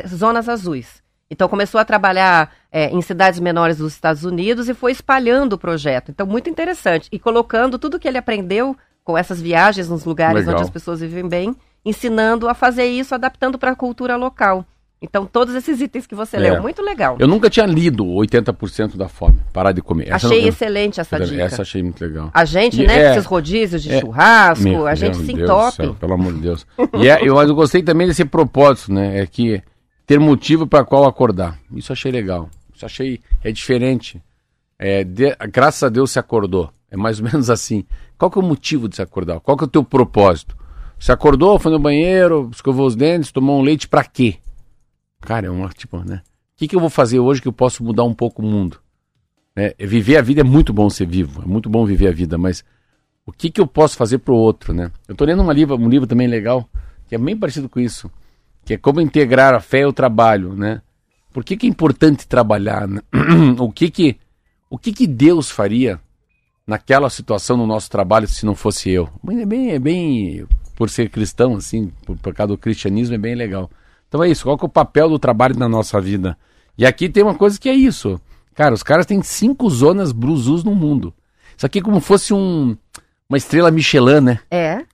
zonas azuis. Então, começou a trabalhar em cidades menores dos Estados Unidos e foi espalhando o projeto. Então, muito interessante. E colocando tudo que ele aprendeu com essas viagens nos lugares onde as pessoas vivem bem... ensinando a fazer isso, adaptando para a cultura local. Então, todos esses itens que você leu, muito legal. Eu nunca tinha lido 80% da Fome, Parar de Comer. Excelente essa dica. Essa achei muito legal. A gente, esses rodízios de churrasco, a gente se entope. Pelo amor de Deus. Mas eu gostei também desse propósito, né? É que ter motivo para qual acordar. Isso achei legal. Isso achei, diferente. Graças a Deus se acordou. É mais ou menos assim. Qual que é o motivo de se acordar? Qual que é o teu propósito? Você acordou, foi no banheiro, escovou os dentes, tomou um leite, pra quê? Cara, é um tipo, né? O que eu vou fazer hoje que eu posso mudar um pouco o mundo? Né? Viver a vida é muito bom ser vivo, é muito bom viver a vida, mas o que eu posso fazer pro outro, né? Eu tô lendo um livro também legal, que é bem parecido com isso, que é como integrar a fé e o trabalho, né? Por que é importante trabalhar? Né? O que Deus faria naquela situação no nosso trabalho se não fosse eu? É bem... por ser cristão, assim, por causa do cristianismo, é bem legal. Então é isso, qual que é o papel do trabalho na nossa vida? E aqui tem uma coisa que é isso. Cara, os caras têm 5 zonas brusus no mundo. Isso aqui é como fosse uma estrela Michelin, né? É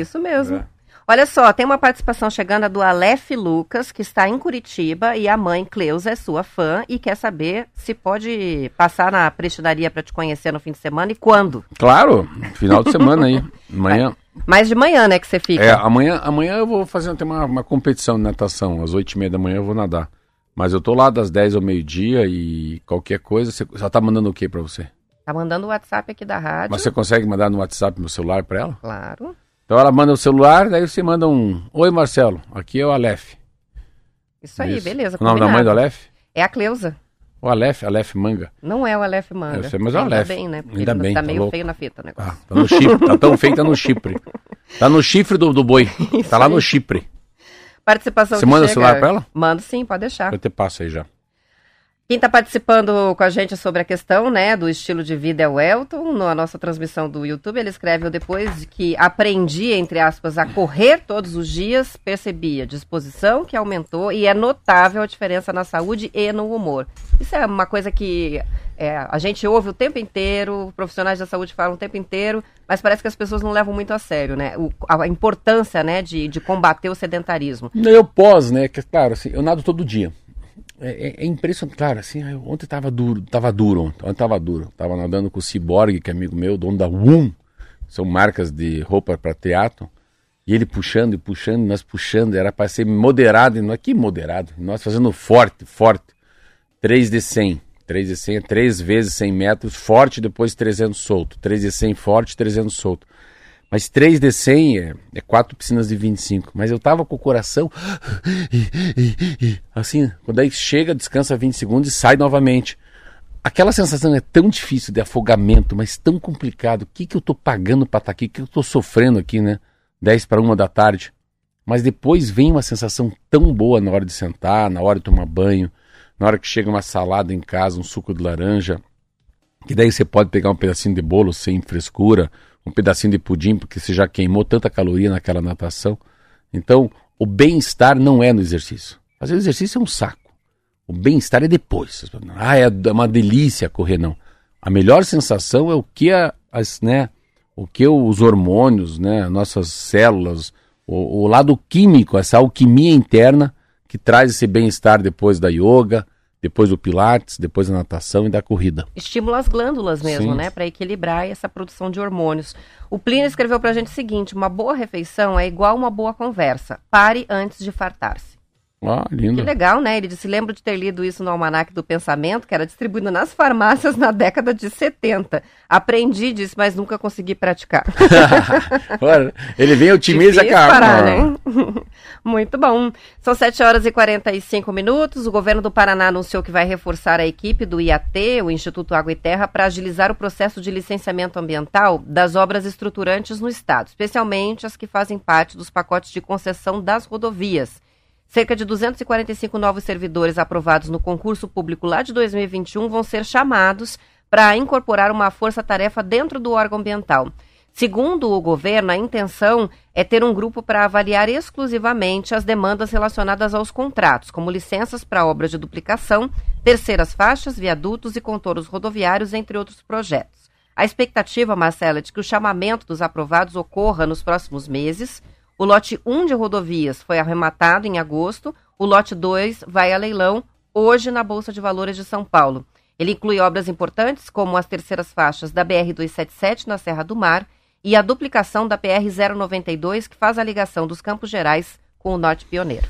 isso mesmo. É. Olha só, tem uma participação chegando do Aleph Lucas, que está em Curitiba, e a mãe Cleusa é sua fã e quer saber se pode passar na prestinaria para te conhecer no fim de semana e quando. Claro, final de semana aí, amanhã. Mas de manhã, né, que você fica? Amanhã eu vou fazer uma competição de natação. Às 8h30 da manhã eu vou nadar. Mas eu tô lá das 10 ao meio-dia e qualquer coisa... Você já tá mandando o que pra você? Tá mandando o WhatsApp aqui da rádio. Mas você consegue mandar no WhatsApp meu celular pra ela? Claro. Então ela manda o celular, daí você manda um... Oi, Marcelo, aqui é o Aleph. Isso aí, beleza. O nome da mãe do Aleph? É a Cleusa. O Aleph Manga. Não é o Aleph Manga. Sei, mas é o Aleph. Ainda bem, né? Porque ainda bem, tá meio louco. Feio na fita o negócio. Tá no Chipre, tá tão feio, tá no Chipre. Tá no chifre do boi. Isso tá lá aí. No Chipre. Participação. Você manda o celular pra ela? Mando sim, pode deixar. Eu te passo aí já. Quem tá participando com a gente sobre a questão, né, do estilo de vida é o Elton. Na nossa transmissão do YouTube, ele escreve: depois que aprendi, entre aspas, a correr todos os dias, percebi a disposição que aumentou e é notável a diferença na saúde e no humor. Isso é uma coisa que a gente ouve o tempo inteiro, profissionais da saúde falam o tempo inteiro, mas parece que as pessoas não levam muito a sério, né? A importância, né, de combater o sedentarismo. Eu pós, né, que, claro, assim, eu nado todo dia. É impressionante, claro, assim, ontem tava duro, tava nadando com o Ciborgue, que é amigo meu, dono da WUM, são marcas de roupa para teatro, e ele puxando, nós puxando, era para ser moderado, e nós, que moderado, nós fazendo forte, 3 de 100 é 3 vezes 100 metros, forte, depois 300 solto, 3 de 100 forte, 300 solto. Mas 3 de 100 é 4 piscinas de 25. Mas eu tava com o coração... assim, quando aí chega, descansa 20 segundos e sai novamente. Aquela sensação é tão difícil de afogamento, mas tão complicado. O que eu tô pagando pra estar aqui? O que eu tô sofrendo aqui, né? 10 para 1 da tarde. Mas depois vem uma sensação tão boa na hora de sentar, na hora de tomar banho, na hora que chega uma salada em casa, um suco de laranja, que daí você pode pegar um pedacinho de bolo sem frescura, um pedacinho de pudim, porque você já queimou tanta caloria naquela natação. Então, o bem-estar não é no exercício. Fazer o exercício é um saco. O bem-estar é depois. É uma delícia correr, não. A melhor sensação é o que, os hormônios, né, nossas células, o lado químico, essa alquimia interna que traz esse bem-estar depois da yoga, depois o pilates, depois a natação e da corrida. Estimula as glândulas mesmo, sim, né? Para equilibrar essa produção de hormônios. O Plínio escreveu para a gente o seguinte: uma boa refeição é igual uma boa conversa. Pare antes de fartar-se. Ah, lindo. Que legal, né? Ele disse, lembro de ter lido isso no Almanaque do Pensamento, que era distribuído nas farmácias na década de 70. Aprendi, disse, mas nunca consegui praticar. Ele vem otimista, cara. Parar, né? Muito bom. São 7 horas e 45 minutos. O governo do Paraná anunciou que vai reforçar a equipe do IAT, o Instituto Água e Terra, para agilizar o processo de licenciamento ambiental das obras estruturantes no estado, especialmente as que fazem parte dos pacotes de concessão das rodovias. Cerca de 245 novos servidores aprovados no concurso público lá de 2021 vão ser chamados para incorporar uma força-tarefa dentro do órgão ambiental. Segundo o governo, a intenção é ter um grupo para avaliar exclusivamente as demandas relacionadas aos contratos, como licenças para obras de duplicação, terceiras faixas, viadutos e contornos rodoviários, entre outros projetos. A expectativa, Marcela, é de que o chamamento dos aprovados ocorra nos próximos meses. O lote 1 de rodovias foi arrematado em agosto, o lote 2 vai a leilão hoje na Bolsa de Valores de São Paulo. Ele inclui obras importantes como as terceiras faixas da BR-277 na Serra do Mar e a duplicação da PR-092 que faz a ligação dos Campos Gerais com o Norte Pioneiro.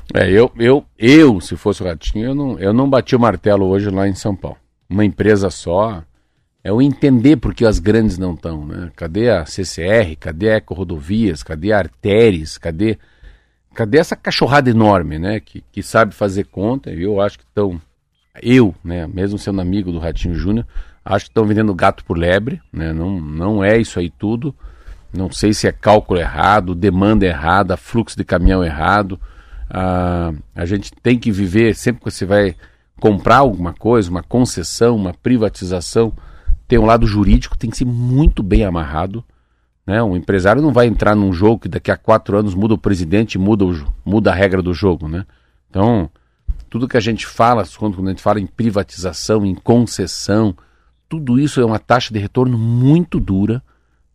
Eu se fosse o Ratinho, eu não bati o martelo hoje lá em São Paulo. Uma empresa só, é o entender por que as grandes não estão, né? Cadê a CCR? Cadê a Eco-Rodovias? Cadê a Arteres? Cadê essa cachorrada enorme, né? Que sabe fazer conta. Eu acho que estão... Eu, né? Mesmo sendo amigo do Ratinho Júnior, acho que estão vendendo gato por lebre, né? Não é isso aí tudo. Não sei se é cálculo errado, demanda errada, fluxo de caminhão errado. A gente tem que viver, sempre que você vai comprar alguma coisa, uma concessão, uma privatização... Tem um lado jurídico, tem que ser muito bem amarrado, né? Um empresário não vai entrar num jogo que daqui a 4 anos muda o presidente e muda a regra do jogo, né? Então, tudo que a gente fala, quando a gente fala em privatização, em concessão, tudo isso é uma taxa de retorno muito dura.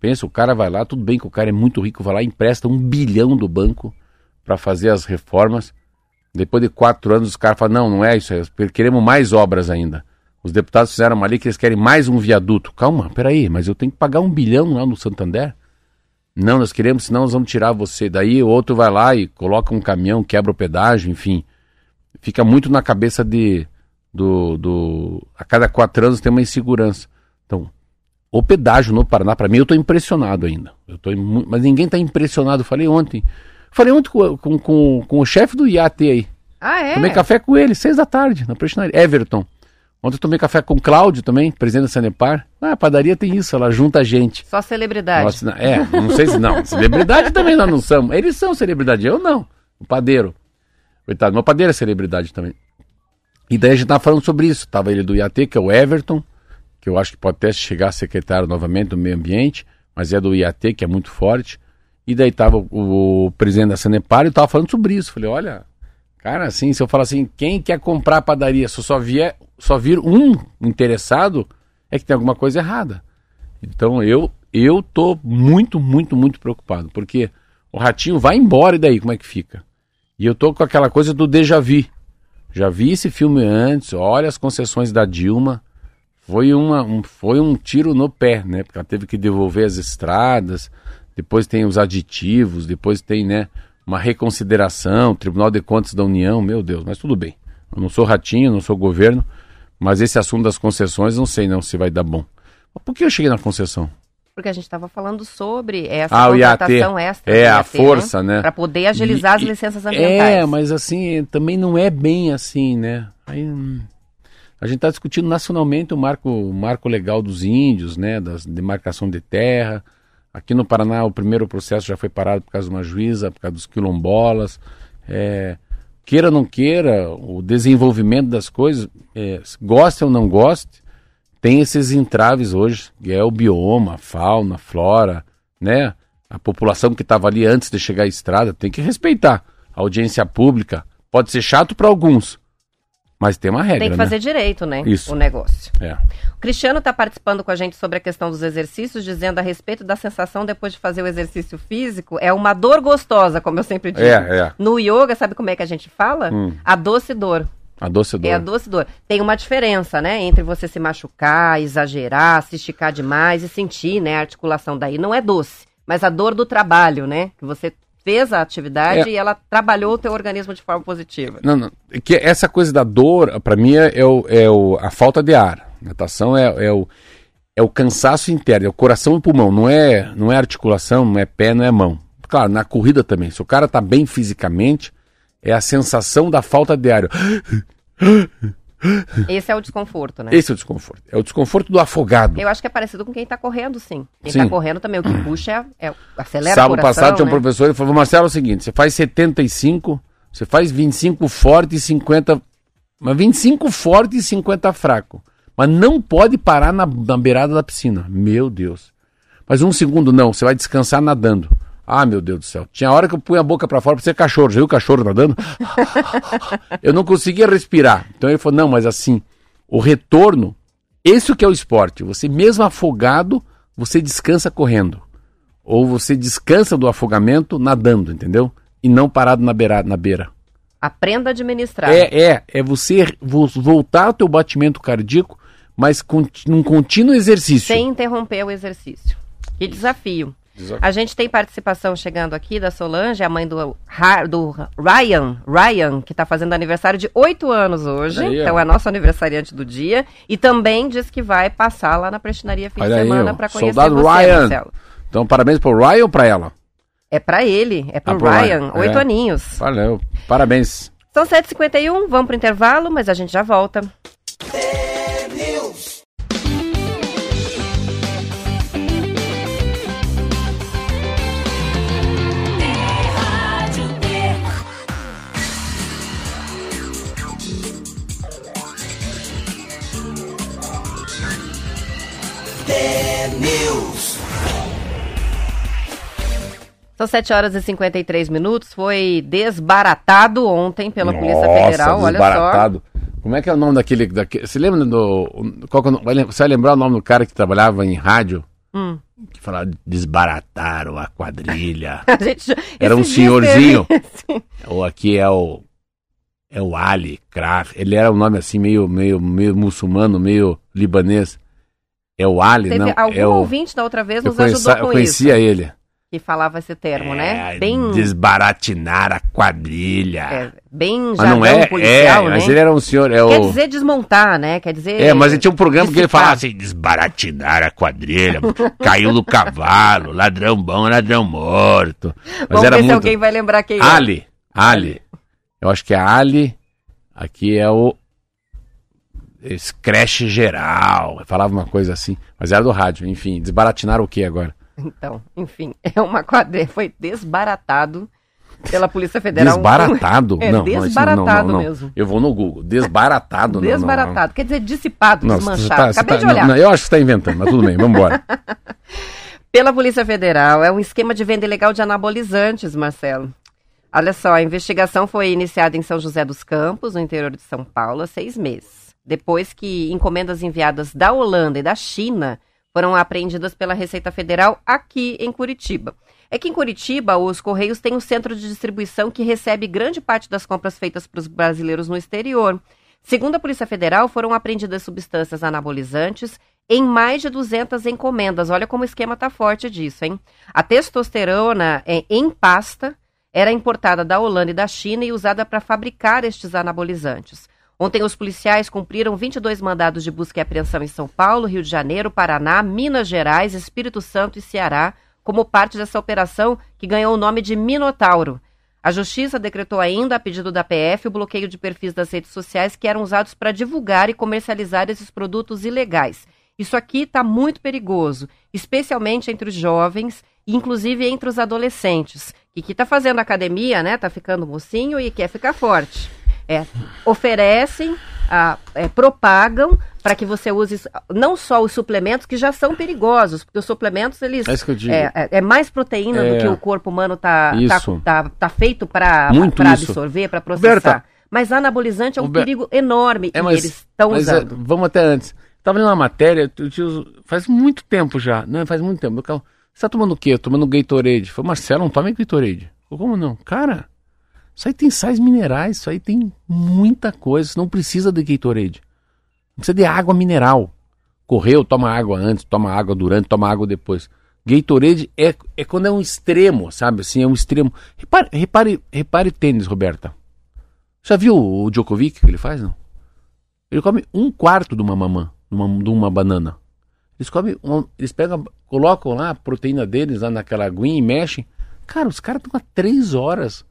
Pensa, o cara vai lá, tudo bem que o cara é muito rico, vai lá e empresta 1 bilhão do banco para fazer as reformas. Depois de 4 anos, os caras falam, não é isso, queremos mais obras ainda. Os deputados fizeram uma lei que eles querem mais um viaduto. Calma, peraí, mas eu tenho que pagar 1 bilhão lá no Santander? Não, nós queremos, senão nós vamos tirar você. Daí o outro vai lá e coloca um caminhão, quebra o pedágio, enfim. Fica muito na cabeça a cada 4 anos tem uma insegurança. Então, o pedágio no Paraná, para mim, eu estou impressionado ainda. Mas ninguém está impressionado. Falei ontem com o chefe do IAT aí. Ah, é? Tomei café com ele, 6 da tarde, na Prestinaria. Everton. Ontem eu tomei café com o Cláudio também, presidente da Sanepar. A padaria tem isso, ela junta a gente. Só celebridade. Nossa, não sei se não. Celebridade também nós não somos. Eles são celebridade, eu não. O padeiro. Coitado, meu padeiro é celebridade também. E daí a gente tava falando sobre isso. Tava ele do IAT, que é o Everton, que eu acho que pode até chegar a secretário novamente do meio ambiente, mas é do IAT, que é muito forte. E daí tava o presidente da Sanepar e tava falando sobre isso. Falei, olha... Cara, assim, se eu falar assim, quem quer comprar a padaria, se só vir um interessado, é que tem alguma coisa errada. Então eu tô muito, muito, muito preocupado, porque o Ratinho vai embora e daí como é que fica? E eu tô com aquela coisa do déjà vu. Já vi esse filme antes, olha as concessões da Dilma, foi um tiro no pé, né? Porque ela teve que devolver as estradas, depois tem os aditivos, depois tem, né? Uma reconsideração, Tribunal de Contas da União, meu Deus, mas tudo bem. Eu não sou Ratinho, não sou governo, mas esse assunto das concessões, não sei não se vai dar bom. Mas por que eu cheguei na concessão? Porque a gente estava falando sobre essa contratação extra. É, IAT, a força, né? Para poder agilizar as licenças ambientais. É, mas assim, também não é bem assim, né? Aí, a gente está discutindo nacionalmente o marco legal dos índios, né? Da demarcação de terra. Aqui no Paraná o primeiro processo já foi parado por causa de uma juíza, por causa dos quilombolas. Queira ou não queira, o desenvolvimento das coisas, goste ou não goste, tem esses entraves hoje, que é o bioma, a fauna, a flora, né? A população que estava ali antes de chegar à estrada tem que respeitar. A audiência pública pode ser chato para alguns. Mas tem uma regra, tem que fazer, né? Direito, né? Isso. O negócio. O Cristiano está participando com a gente sobre a questão dos exercícios, dizendo a respeito da sensação depois de fazer o exercício físico, é uma dor gostosa, como eu sempre digo. No yoga, sabe como é que a gente fala? A doce dor. A doce dor. É a doce dor. Tem uma diferença, né, entre você se machucar, exagerar, se esticar demais e sentir, né, a articulação daí. Não é doce, mas a dor do trabalho, né, que você fez a atividade e ela trabalhou o teu organismo de forma positiva. Não, não. Que essa coisa da dor, pra mim, é a falta de ar. Natação é o cansaço interno, é o coração e pulmão. Não é articulação, não é pé, não é mão. Claro, na corrida também. Se o cara tá bem fisicamente, é a sensação da falta de ar. Esse é o desconforto, né? Esse é o desconforto. É o desconforto do afogado. Eu acho que é parecido com quem tá correndo, sim. Quem tá correndo também, o que puxa acelera o coração. Sábado passado tinha um professor, ele falou: Marcelo, é o seguinte, você faz 75, você faz 25 forte e 50... Mas 25 forte e 50 fraco. Mas não pode parar na beirada da piscina. Meu Deus. Mas um segundo não, você vai descansar nadando. Ah, meu Deus do céu. Tinha hora que eu punha a boca pra fora pra ser cachorro. Já viu o cachorro nadando? Eu não conseguia respirar. Então ele falou, não, mas assim, o retorno, esse que é o esporte. Você mesmo afogado, você descansa correndo. Ou você descansa do afogamento nadando, entendeu? E não parado na beira. Aprenda a administrar. É você voltar ao teu batimento cardíaco, mas num contínuo exercício. Sem interromper o exercício. Que desafio. A gente tem participação chegando aqui da Solange, a mãe do Ryan, que está fazendo aniversário de 8 anos hoje. Aí, então é nosso aniversariante do dia. E também diz que vai passar lá na prestinaria fim de semana para conhecer Soldado você, Ryan. Marcelo. Então parabéns para o Ryan ou para ela? É para ele, é para o Ryan, 8 aninhos. Valeu, parabéns. São 7h51, vamos para o intervalo, mas a gente já volta. São 7h53, foi desbaratado ontem pela Polícia Federal, olha só. Desbaratado. Como é que é o nome daquele... Você lembra você vai lembrar o nome do cara que trabalhava em rádio? Que falava, desbarataram a quadrilha. Era um senhorzinho. Ou aqui é o Ali Kraf. Ele era um nome assim, meio muçulmano, meio libanês. É o Ali, não? Algum ouvinte da outra vez nos ajudou com isso. Eu conhecia ele. Que falava esse termo, né? Bem... Desbaratinar a quadrilha. É, bem jargão policial, né? Mas ele era um senhor... Quer dizer desmontar, né? Quer dizer... mas ele tinha um programa que ele falava assim, desbaratinar a quadrilha, caiu do cavalo, ladrão bom, ladrão morto. Mas vamos ver se alguém vai lembrar quem é. Ali. Eu acho que é Ali, aqui é o... Creche geral. Eu falava uma coisa assim, mas era do rádio. Enfim, desbaratinar o que agora? Então, enfim, é uma quadrilha, foi desbaratado pela Polícia Federal. Desbaratado? Não, desbaratado não. Mesmo. Eu vou no Google, desbaratado. Desbaratado, quer dizer dissipado, desmanchado. Acabei de olhar. Eu acho que você está inventando, mas tudo bem, vamos embora. Pela Polícia Federal, é um esquema de venda ilegal de anabolizantes, Marcelo. Olha só, a investigação foi iniciada em São José dos Campos, no interior de São Paulo, há 6 meses. Depois que encomendas enviadas da Holanda e da China... foram apreendidas pela Receita Federal aqui em Coritiba. É que em Coritiba, os Correios têm um centro de distribuição que recebe grande parte das compras feitas para os brasileiros no exterior. Segundo a Polícia Federal, foram apreendidas substâncias anabolizantes em mais de 200 encomendas. Olha como o esquema está forte disso, hein? A testosterona em pasta era importada da Holanda e da China e usada para fabricar estes anabolizantes. Ontem, os policiais cumpriram 22 mandados de busca e apreensão em São Paulo, Rio de Janeiro, Paraná, Minas Gerais, Espírito Santo e Ceará, como parte dessa operação que ganhou o nome de Minotauro. A Justiça decretou ainda, a pedido da PF, o bloqueio de perfis das redes sociais que eram usados para divulgar e comercializar esses produtos ilegais. Isso aqui está muito perigoso, especialmente entre os jovens, inclusive entre os adolescentes, e que está fazendo academia, né? Está ficando mocinho e quer ficar forte. Oferecem, propagam para que você use não só os suplementos que já são perigosos, porque os suplementos eles mais proteína do que o corpo humano tá feito para absorver, para processar. Berta, mas anabolizante é um perigo enorme e eles estão usando. Vamos até antes. Estava lendo uma matéria, faz muito tempo já, não faz muito tempo. Você está tomando o quê? Tomando Gatorade. Falei, Marcelo, não tome Gatorade. Falei, como não? Cara... Isso aí tem sais minerais, isso aí tem muita coisa. Você não precisa de Gatorade. Não precisa de água mineral. Correu, toma água antes, toma água durante, toma água depois. Gatorade é quando é um extremo, sabe? Assim, é um extremo. Repare tênis, Roberta. Já viu o Djokovic que ele faz, não? Ele come um quarto de uma mamã, de uma banana. Eles pegam, colocam lá a proteína deles lá naquela aguinha e mexem. Cara, os caras estão há 3 horas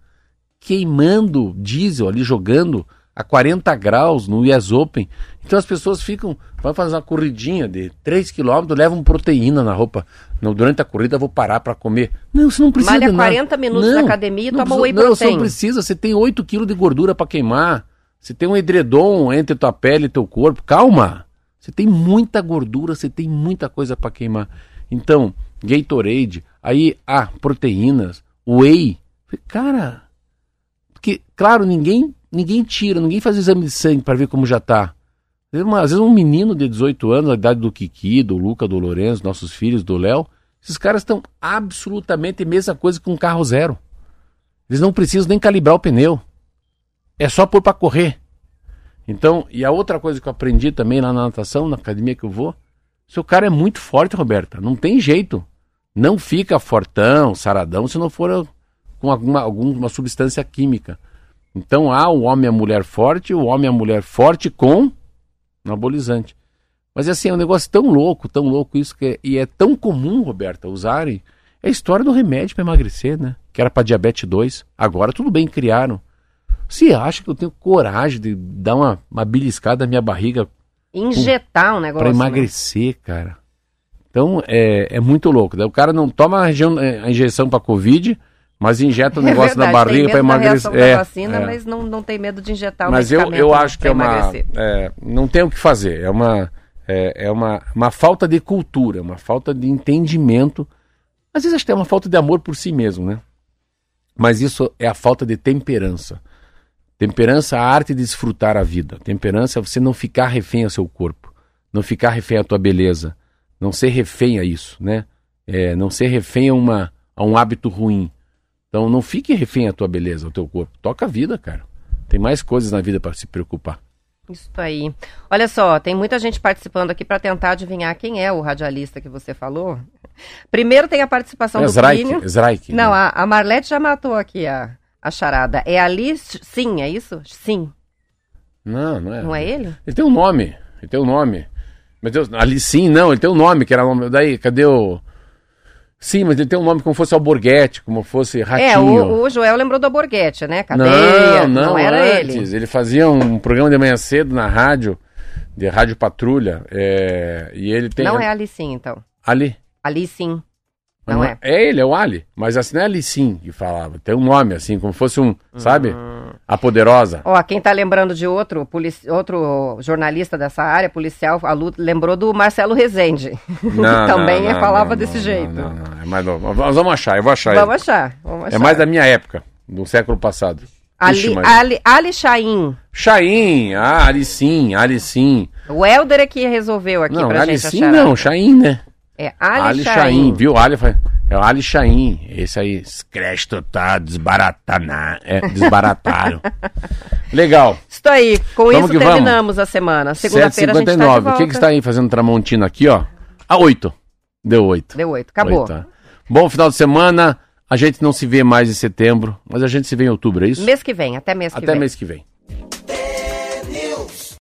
queimando diesel ali, jogando a 40 graus no US Open. Então as pessoas ficam, vão fazer uma corridinha de 3 km, levam proteína na roupa. Não, durante a corrida eu vou parar para comer. Não, você não precisa de nada. Malha 40 minutos na academia e toma whey protein. Não, você não precisa, você tem 8 kg de gordura para queimar. Você tem um edredom entre tua pele e teu corpo. Calma! Você tem muita gordura, você tem muita coisa para queimar. Então, Gatorade, aí proteínas, whey. Cara, porque, claro, ninguém tira, ninguém faz exame de sangue para ver como já tá. Às vezes um menino de 18 anos, a idade do Kiki, do Luca, do Lourenço, nossos filhos, do Léo, esses caras estão absolutamente a mesma coisa que um carro zero. Eles não precisam nem calibrar o pneu. É só pôr para correr. Então, e a outra coisa que eu aprendi também lá na natação, na academia que eu vou, seu cara é muito forte, Roberta, não tem jeito. Não fica fortão, saradão, se não for com alguma substância química. Então há o homem e a mulher forte, o homem e a mulher forte com anabolizante. Mas assim, é um negócio tão louco isso, e é tão comum, Roberta, usarem. É a história do remédio para emagrecer, né? Que era para diabetes 2. Agora tudo bem, criaram. Você acha que eu tenho coragem de dar uma beliscada na minha barriga? Injetar um negócio. Para emagrecer, né? Cara. Então é muito louco. Né? O cara não toma a injeção para Covid, mas injeta o negócio na barriga para emagrecer. Da vacina, mas não tem medo de injetar o medicamento. Mas eu acho que é emagrecer. Não tem o que fazer. É uma falta de cultura, uma falta de entendimento. Às vezes acho que é uma falta de amor por si mesmo, né? Mas isso é a falta de temperança. Temperança é a arte de desfrutar a vida. Temperança é você não ficar refém ao seu corpo, não ficar refém à tua beleza, não ser refém a isso, né? Não ser refém a um hábito ruim. Então não fique refém à tua beleza, ao teu corpo. Toca a vida, cara. Tem mais coisas na vida para se preocupar. Isso aí. Olha só, tem muita gente participando aqui para tentar adivinhar quem é o radialista que você falou. Primeiro tem a participação do Plínio. Não, né? A Marlete já matou aqui a charada. É ali, sim, é isso? Sim. Não, não é. Não é ele? Ele tem um nome, Meu Deus, ali sim, não, ele tem um nome, que era o nome, daí, cadê o... Sim, mas ele tem um nome como fosse Alborguete, como fosse Ratinho. O Joel lembrou do Alborguete, né? Cadeia, não era antes. Ele fazia um programa de manhã cedo na rádio, de Rádio Patrulha, e ele tem... Não é Ali sim, então. Ali? Ali sim. Não é. É ele, é o Ali. Mas assim, não é Ali sim que falava. Tem um nome, assim, como fosse um, sabe? A Poderosa. Ó, quem tá lembrando de outro jornalista dessa área, policial, a Lu, lembrou do Marcelo Rezende. Não, que também falava desse jeito. Não. É mais novo. Nós vamos achar, eu vou achar. Vamos achar. É mais da minha época, do século passado. Ali Chaim. Ali sim. O Helder é que resolveu aqui não, pra Ali gente sim, achar. Não, Chaim, né? É Ali Chaim, viu? É o Ali Chaim, esse aí, escreve total, desbarataram. Legal. Estou aí, com vamos isso terminamos vamos. A semana. Segunda-feira a gente está de volta. O que está aí fazendo Tramontina aqui, ó? A 8. Deu 8. Deu 8, acabou. 8, tá. Bom final de semana, a gente não se vê mais em setembro, mas a gente se vê em outubro, é isso? Mês que vem, até mês que vem.